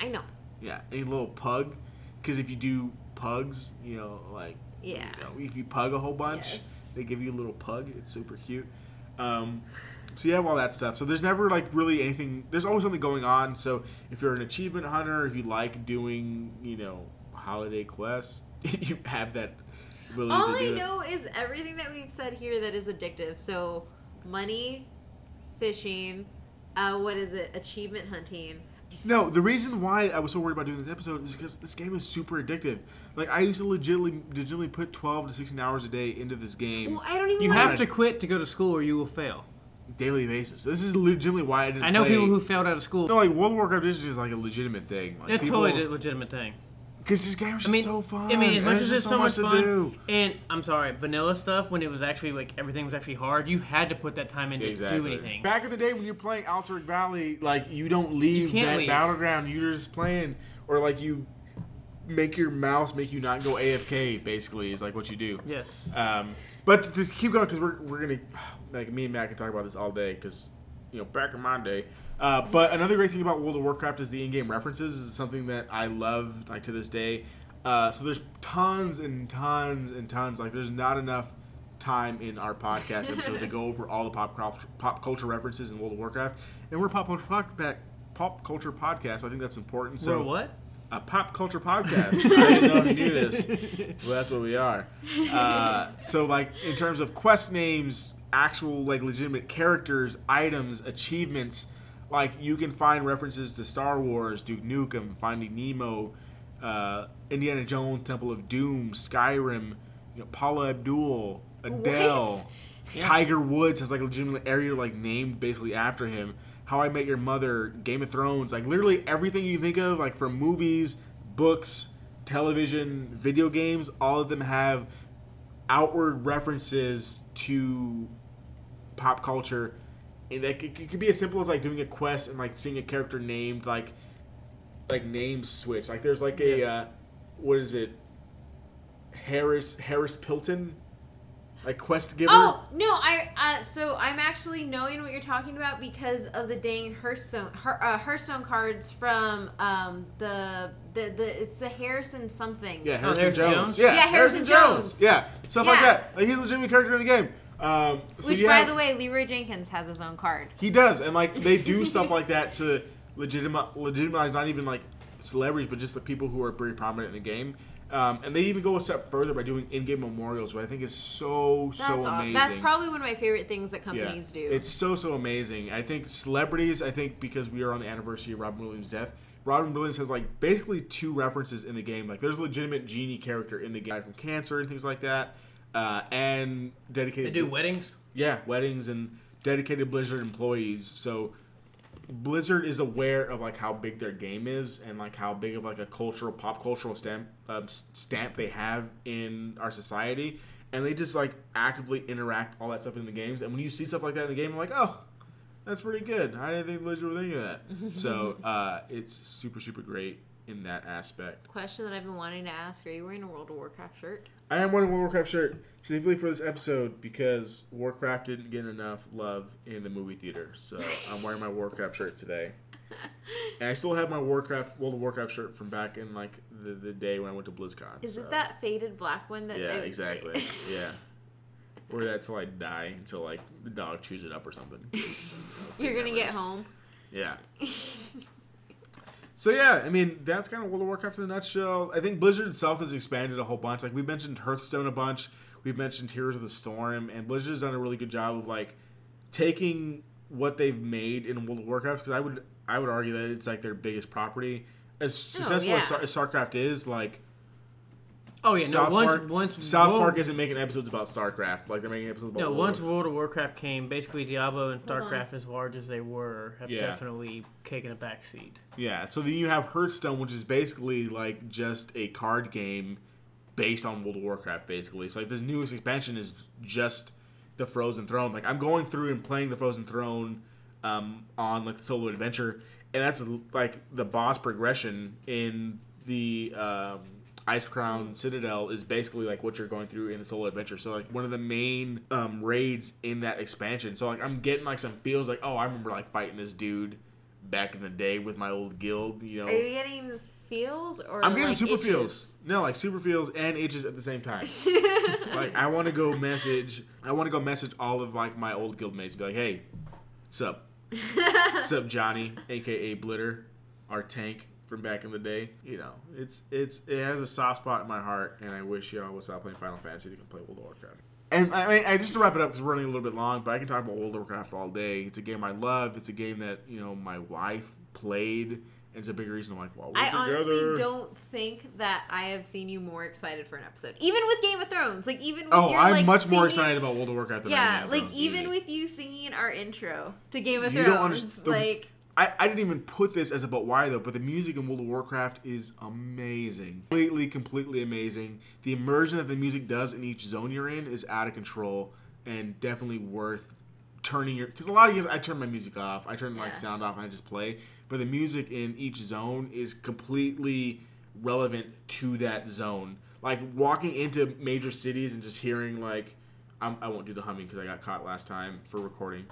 I know. Yeah, a little pug. Because if you do pugs, you know, like... Yeah. You know, if you pug a whole bunch, yes. they give you a little pug. It's super cute. Um... So you have all that stuff. So there's never, like, really anything... There's always something going on. So if you're an achievement hunter, if you like doing, you know, holiday quests, you have that really All I know is everything that we've said here that is addictive. So money, fishing, uh, what is it? Achievement hunting. No, the reason why I was so worried about doing this episode is because this game is super addictive. Like, I used to legitimately, legitimately put twelve to sixteen hours a day into this game. Well, I don't even You like have it. to quit to go to school or you will fail. Daily basis. This is legitimately why I didn't. I know play. people who failed out of school. No, like World of Warcraft is like a legitimate thing. Like, it's people... totally a legitimate thing. Because this game was I mean, just so fun. I mean, as much as it's so, so much, much fun, to do. and I'm sorry, vanilla stuff when it was actually like everything was actually hard, you had to put that time in exactly. to do anything. Back in the day when you're playing Alterac Valley, like you don't leave you that leave. battleground. You're just playing, or like you make your mouse make you not go A F K. Basically, is like what you do. Yes. Um, But to, to keep going, because we're we're gonna like me and Matt can talk about this all day, because you know back in my day. Uh, but another great thing about World of Warcraft is the in-game references. This is something that I love like to this day. Uh, so there's tons and tons and tons. Like there's not enough time in our podcast episode to go over all the pop culture, pop culture references in World of Warcraft, and we're a pop culture pod, pop culture podcast. So I think that's important. So we're what? A pop culture podcast. I didn't know if you knew this. Well, that's what we are. Uh, so, like, in terms of quest names, actual, like, legitimate characters, items, achievements, like, you can find references to Star Wars, Duke Nukem, Finding Nemo, uh, Indiana Jones, Temple of Doom, Skyrim, you know, Paula Abdul, Adele, yeah. Tiger Woods has, like, a legitimate area, like, named basically after him. How I Met Your Mother, Game of Thrones, like literally everything you think of, like from movies, books, television, video games, all of them have outward references to pop culture. And that could, it could be as simple as like doing a quest and like seeing a character named like, like name switch. Like there's like a, yeah. uh, what is it? Harris Harris Pilton, like quest giver. Oh no, I uh, so I'm actually knowing what you're talking about because of the dang Hearthstone Her, uh, Hearthstone cards from um the the the it's the Harrison something. Yeah, Harrison, oh, Jones. Jones. Yeah, yeah, Harrison, Harrison Jones. Jones. Yeah, stuff yeah. like that. Like he's a legitimate character in the game. Um, so Which, by have, the way, Leroy Jenkins has his own card. He does, and like they do stuff like that to legitima- legitimize not even like celebrities, but just the people who are pretty prominent in the game. Um, and they even go a step further by doing in-game memorials, which I think is so, That's so awesome. amazing. That's probably one of my favorite things that companies yeah. do. It's so, so amazing. I think celebrities, I think because we are on the anniversary of Robin Williams' death, Robin Williams has like basically two references in the game. Like there's a legitimate genie character in the game from cancer and things like that. Uh, and dedicated... They do weddings? Yeah, weddings and dedicated Blizzard employees. So Blizzard is aware of, like, how big their game is and, like, how big of, like, a cultural, pop cultural stamp, uh, stamp they have in our society. And they just, like, actively interact all that stuff in the games. And when you see stuff like that in the game, I'm like, oh, that's pretty good. I didn't think Blizzard would think of that. So uh, it's super, super great in that aspect. Question that I've been wanting to ask, are you wearing a World of Warcraft shirt? I am wearing a World of Warcraft shirt specifically for this episode because Warcraft didn't get enough love in the movie theater. So I'm wearing my Warcraft shirt today. And I still have my Warcraft World of Warcraft shirt from back in like the, the day when I went to BlizzCon. Is so. it that faded black one that Yeah, I, exactly. yeah. Wear that till I die, until like the dog chews it up or something. You're gonna get home. Yeah. So, yeah, I mean, that's kind of World of Warcraft in a nutshell. I think Blizzard itself has expanded a whole bunch. Like, we mentioned Hearthstone a bunch. We've mentioned Heroes of the Storm. And Blizzard has done a really good job of, like, taking what they've made in World of Warcraft. Because I would I would argue that it's, like, their biggest property. As successful oh, yeah. as, Star- as StarCraft is, like... Oh, yeah, South no, once... Park, once South World... Park isn't making episodes about StarCraft. Like, they're making episodes about... No, World once World of Warcraft came, basically Diablo and StarCraft, as large as they were, have yeah. definitely taken a backseat. Yeah, so then you have Hearthstone, which is basically, like, just a card game based on World of Warcraft, basically. So, like, this newest expansion is just The Frozen Throne. Like, I'm going through and playing The Frozen Throne um, on, like, the solo adventure, and that's, like, the boss progression in the... Um, Ice Crown Citadel is basically like what you're going through in the solo adventure. So like one of the main um, raids in that expansion. So like I'm getting like some feels like, oh, I remember like fighting this dude back in the day with my old guild. You know, are you getting feels or I'm getting like super itches? feels? No, like super feels and itches at the same time. Like I want to go message. I want to go message all of like my old guild mates. Be like, hey, what's up? What's up, Johnny, aka Blitter, our tank from back in the day. You know, it's it's it has a soft spot in my heart, and I wish y'all would stop playing Final Fantasy to play World of Warcraft. And I mean, I just to wrap it up because we're running a little bit long, but I can talk about World of Warcraft all day. It's a game I love. It's a game that you know my wife played, and it's a big reason why we're I together. honestly don't think that I have seen you more excited for an episode, even with Game of Thrones. Like even with oh, your, I'm like, much singing, more excited about World of Warcraft than yeah, I am. Yeah, like even with you singing our intro to Game of you Thrones, don't like. The, I, I didn't even put this as a But Why Though, but the music in World of Warcraft is amazing. Completely, completely amazing. The immersion that the music does in each zone you're in is out of control and definitely worth turning your... Because a lot of games, I turn my music off. I turn yeah. like sound off and I just play. But the music in each zone is completely relevant to that zone. Like walking into major cities and just hearing like... I won't do the humming because I got caught last time for recording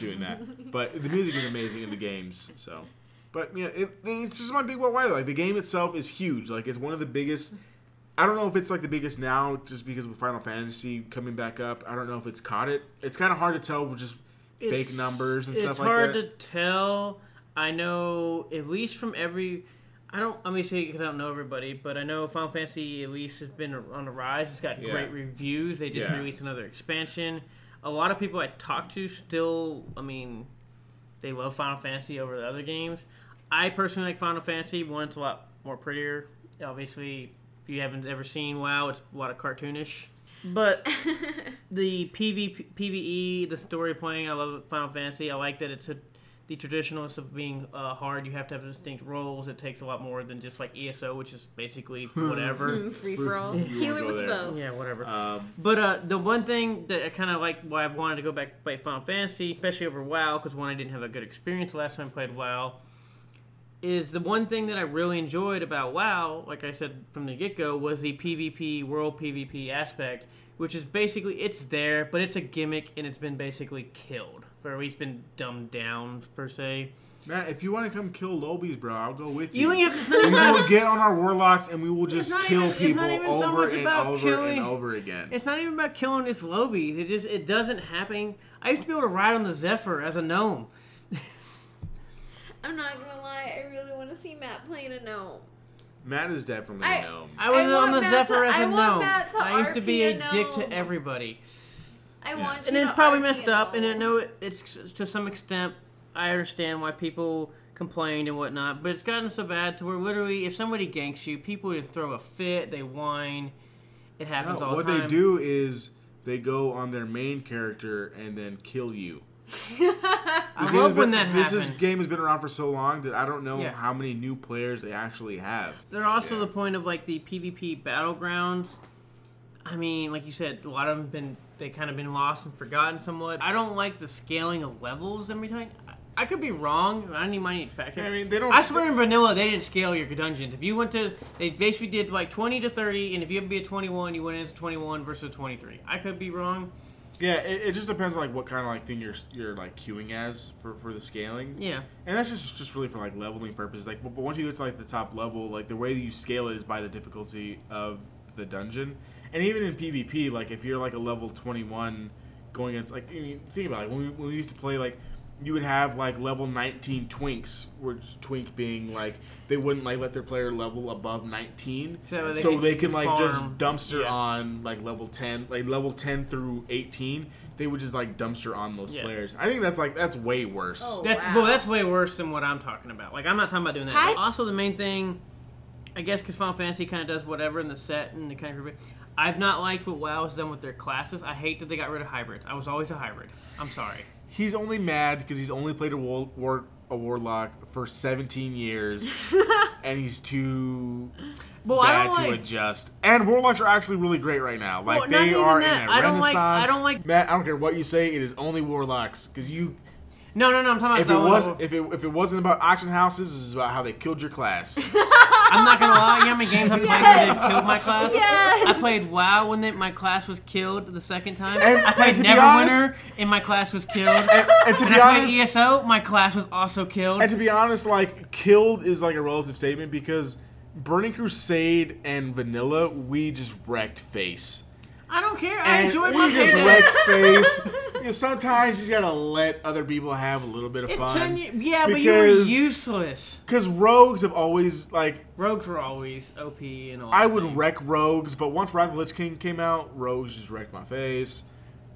doing that. But the music is amazing in the games. So, but yeah, it, it's just my big what why. Like the game itself is huge. Like it's one of the biggest. I don't know if it's like the biggest now, just because with Final Fantasy coming back up. I don't know if it's caught it. It's kind of hard to tell with just it's, fake numbers and stuff like that. It's hard to tell. I know at least from every. I don't. Let me say because I don't know everybody, but I know Final Fantasy at least has been on the rise. It's got yeah. great reviews. They just yeah. released another expansion. A lot of people I talk to still, I mean, they love Final Fantasy over the other games. I personally like Final Fantasy. One, it's a lot more prettier. Obviously, if you haven't ever seen WoW, it's a lot of cartoonish. But the P V P, P V E, the story playing, I love Final Fantasy. I like that it's a the traditionalist of being uh, hard, you have to have distinct roles. It takes a lot more than just like E S O, which is basically whatever. Free for all. Healer with a bow. Yeah, whatever. Um, but uh, the one thing that I kind of like, why I wanted to go back to play Final Fantasy, especially over WoW, because one, I didn't have a good experience last time I played WoW. is the one thing that I really enjoyed about WoW, like I said from the get-go, was the PvP, world PvP aspect, which is basically, it's there, but it's a gimmick, and it's been basically killed, or at least been dumbed down, per se. Matt, if you want to come kill lobies, bro, I'll go with you. you have to, and we will get on our warlocks, and we will just kill even, people over so and over killing, and over again. It's not even about killing this lobies. It just, it doesn't happen. I used to be able to ride on the Zephyr as a gnome. I'm not going to lie. I really want to see Matt playing a gnome. Matt is definitely I, a gnome. I was I on the Matt Zephyr to, as a I gnome. I used R P to be a, a dick to everybody. I yeah. want you And it's probably R P messed up, and I know it, it's to some extent, I understand why people complained and whatnot, but it's gotten so bad to where literally if somebody ganks you, people just throw a fit, they whine. It happens no, all the time. What they do is they go on their main character and then kill you. I love when that happens. This game has been around for so long that I don't know yeah. how many new players they actually have. They're also yeah. the point of like the PvP battlegrounds. I mean, like you said, a lot of them have been they kind of been lost and forgotten somewhat. I don't like the scaling of levels every time. I, I could be wrong. I don't even mind factor. I mean, they don't. I swear they, in vanilla they didn't scale your dungeons. If you went to, they basically did like twenty to thirty, and if you had to be a twenty-one, you went in as a twenty-one versus a twenty-three. I could be wrong. Yeah, it, it just depends on like what kind of like thing you're you're like queuing as for, for the scaling. Yeah, and that's just, just really for like leveling purposes. Like, but once you get to like the top level, like the way that you scale it is by the difficulty of the dungeon. And even in PvP, like if you're like a level twenty-one going against, like I mean, think about it. When we, when we used to play, like you would have like level nineteen twinks, which twink being like they wouldn't like let their player level above nineteen, so they so can, they can like farm. just dumpster yeah. on like level ten, like level ten through eighteen. They would just like dumpster on those yeah. players. I think that's like that's way worse. Oh, that's wow. well, that's way worse than what I'm talking about. Like I'm not talking about doing that. I- also, the main thing, I guess, because Final Fantasy kind of does whatever in the set and the kind of. I've not liked what WoW has done with their classes. I hate that they got rid of hybrids. I was always a hybrid. I'm sorry. He's only mad because he's only played a, war, war, a warlock for seventeen years, and he's too well, bad I don't to like, adjust. And warlocks are actually really great right now. Like well, they are that. in a I renaissance. Don't like, I don't like Matt. I don't care what you say. It is only warlocks because you. No, no, no. I'm talking about if that it was if it if it wasn't about auction houses, it was about how they killed your class. I'm not gonna lie. You know how many games I played yes. where they killed my class? Yes. I played WoW when they, my class was killed the second time. And, I played Neverwinter and my class was killed. And, and to and be I honest, played E S O. My class was also killed. And to be honest, like killed is like a relative statement because Burning Crusade and Vanilla, we just wrecked face. I don't care. I and enjoyed my just wrecked face. Because sometimes you gotta let other people have a little bit of it's fun. Ten years, yeah, because, but you were useless. Because rogues have always like rogues were always O P and all. I would things. wreck rogues, but once Wrath of the Lich King came out, rogues just wrecked my face.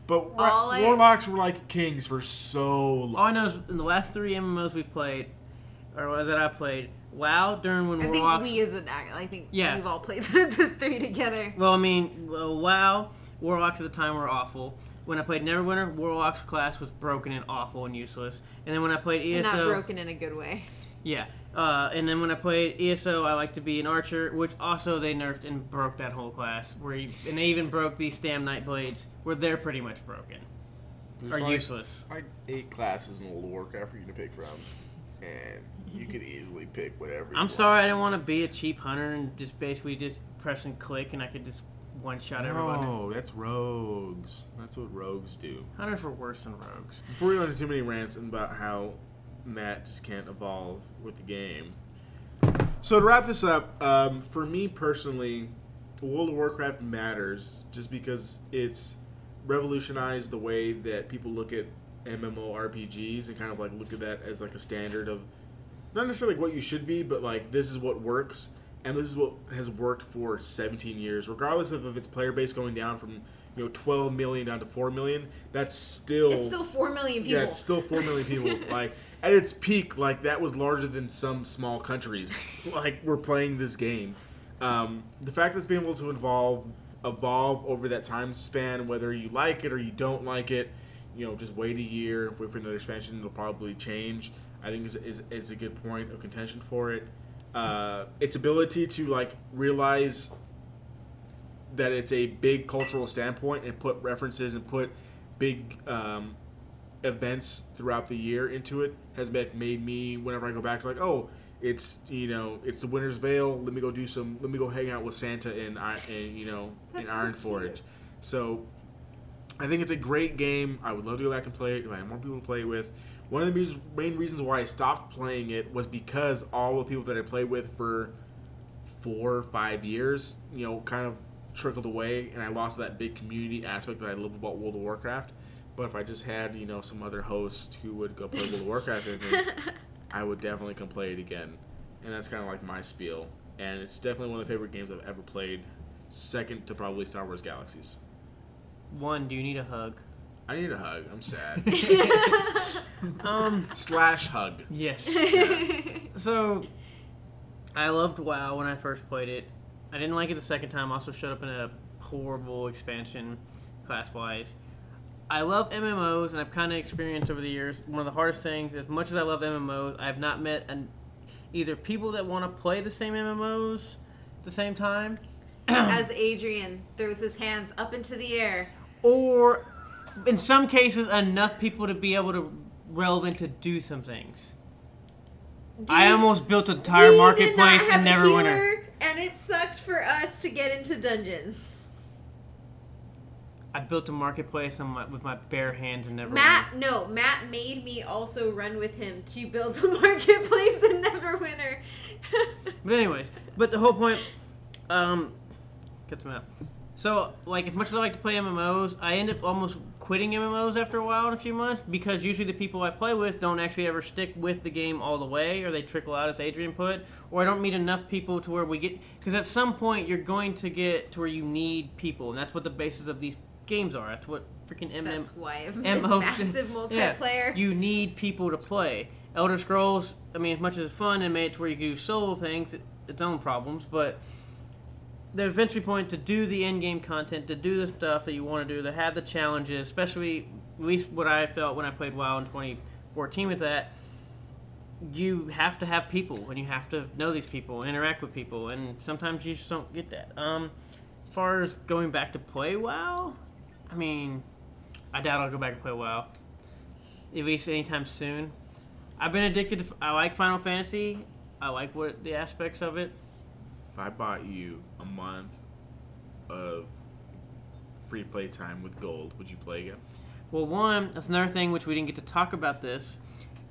But ra- I, warlocks were like kings for so long. All I know is in the last three M M Os we played, or was that I played. WoW during when I warlocks. I think we as an act. I think yeah. we've all played the, the three together. Well, I mean, well, WoW warlocks at the time were awful. When I played Neverwinter, warlocks class was broken and awful and useless. And then when I played E S O, and not broken in a good way. Yeah, uh, and then when I played E S O, I like to be an archer, which also they nerfed and broke that whole class. Where you, and they even broke these Stam Knight blades, where they're pretty much broken There's or like, useless. Like eight classes in World of Warcraft for you to pick from. And you could easily pick whatever you I'm want. Sorry, I didn't want to be a cheap hunter and just basically just press and click and I could just one-shot no, everybody. No, that's rogues. That's what rogues do. Hunters were worse than rogues. Before we go into too many rants about how Matt just can't evolve with the game. So to wrap this up, um, for me personally, World of Warcraft matters just because it's revolutionized the way that people look at MMORPGs and kind of like look at that as like a standard of not necessarily like what you should be, but like this is what works and this is what has worked for seventeen years, regardless of if its player base going down from you know twelve million down to four million. That's still it's still four million people. Yeah, it's still four million people. Like at its peak, like that was larger than some small countries. Like we're playing this game. Um, the fact that it's being able to evolve, evolve over that time span, whether you like it or you don't like it. You know, just wait a year, wait for another expansion, it'll probably change. I think is is, is a good point of contention for it. Uh, its ability to, like, realize that it's a big cultural standpoint and put references and put big um, events throughout the year into it has made me, whenever I go back, like, oh, It's, you know, it's the Winter's Veil. Let me go do some. Let me go hang out with Santa in, in you know, in Ironforge. So, so I think it's a great game. I would love to go back and play it. I have more people to play it with. One of the main reasons why I stopped playing it was because all the people that I played with for four or five years, you know, kind of trickled away, and I lost that big community aspect that I love about World of Warcraft. But if I just had, you know, some other host who would go play World of Warcraft with me, I would definitely come play it again. And that's kind of like my spiel. And it's definitely one of the favorite games I've ever played, second to probably Star Wars Galaxies. One, do you need a hug? I need a hug. I'm sad. um, Slash hug. Yes. Yeah. So, I loved WoW when I first played it. I didn't like it the second time. Also showed up in a horrible expansion, class-wise. I love M M Os, and I've kind of experienced over the years, one of the hardest things, as much as I love M M Os, I've not met an, either people that want to play the same M M Os at the same time. As Adrian throws his hands up into the air. Or, in some cases, enough people to be able to, relevant to do some things. Dude, I almost built an entire marketplace in Neverwinter. And it sucked for us to get into dungeons. I built a marketplace on my, with my bare hands in Neverwinter. Matt, no, Matt made me also run with him to build a marketplace in Neverwinter. But anyways, but the whole point, um, get to Matt. So, like, as much as I like to play M M Os, I end up almost quitting M M Os after a while in a few months, because usually the people I play with don't actually ever stick with the game all the way, or they trickle out, as Adrian put, or I don't meet enough people to where we get... Because at some point, you're going to get to where you need people, and that's what the basis of these games are. That's what freaking M M O... That's why it's massive multiplayer. Yeah, you need people to play. Elder Scrolls, I mean, as much as it's fun and made it to where you can do solo things, it, its own problems, but... The entry point to do the in-game content, to do the stuff that you want to do, to have the challenges, especially at least what I felt when I played WoW in twenty fourteen with that, you have to have people, and you have to know these people, and interact with people, and sometimes you just don't get that. Um, as far as going back to play WoW, I mean, I doubt I'll go back and play WoW, at least anytime soon. I've been addicted to, I like Final Fantasy, I like what the aspects of it. If I bought you a month of free play time with gold, would you play again? Well, one, that's another thing which we didn't get to talk about this.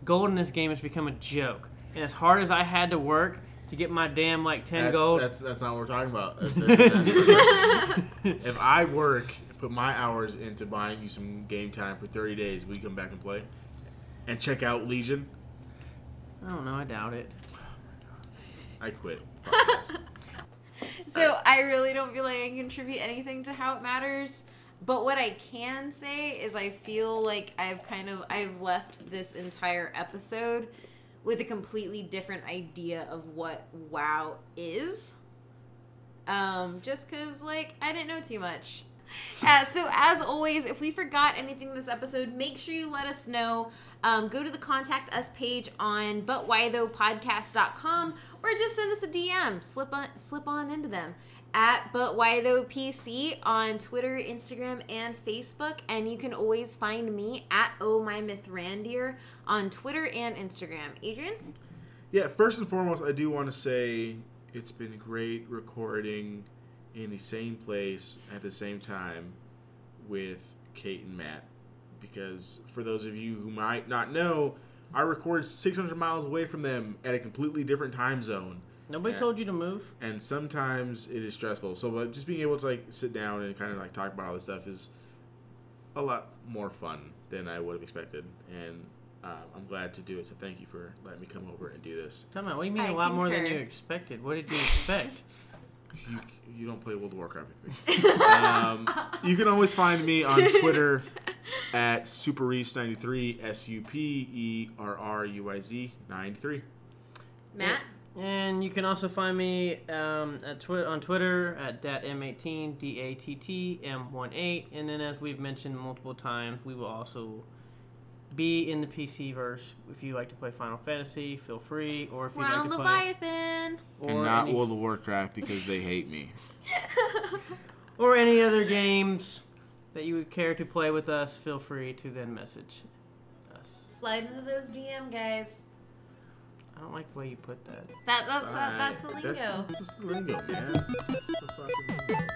Gold in this game has become a joke. And as hard as I had to work to get my damn, like, ten that's, gold... That's that's not what we're talking about. That's, that's, that's if I work, put my hours into buying you some game time for thirty days, will you come back and play? And check out Legion? I don't know. I doubt it. Oh, my God. I quit. So I really don't feel like I can contribute anything to How It Matters, but what I can say is I feel like I've kind of I've left this entire episode with a completely different idea of what WoW is, um, just because, like, I didn't know too much. Uh, so as always, if we forgot anything this episode, make sure you let us know. Um, go to the Contact Us page on but why though podcast dot com or just send us a D M. Slip on, slip on into them at butwhythoughpc on Twitter, Instagram, and Facebook. And you can always find me at ohmymythrandir on Twitter and Instagram. Adrian? Yeah, first and foremost, I do want to say it's been great recording in the same place at the same time with Kate and Matt. Because for those of you who might not know, I record six hundred miles away from them at a completely different time zone. Nobody and, told you to move. And sometimes it is stressful. So but just being able to, like, sit down and kind of, like, talk about all this stuff is a lot more fun than I would have expected. And uh, I'm glad to do it. So thank you for letting me come over and do this. Tell me, what do you mean I a lot concur. More than you expected? What did you expect? You, you don't play World of Warcraft with me. um, you can always find me on Twitter at superreese ninety-three, S U P E R R U I Z ninety-three. Matt? And you can also find me um, at twi- on Twitter at dat m eighteen, D A T T M eighteen. And then, as we've mentioned multiple times, we will also be in the P C verse. If you like to play Final Fantasy, feel free. Or if you like to play Leviathan. Or and not any... World of Warcraft because they hate me. Or any other games that you would care to play with us, feel free to then message us. Slide into those D M, guys. I don't like the way you put that. That that's that, that's the lingo. That's, that's the lingo, man. That's the fucking lingo.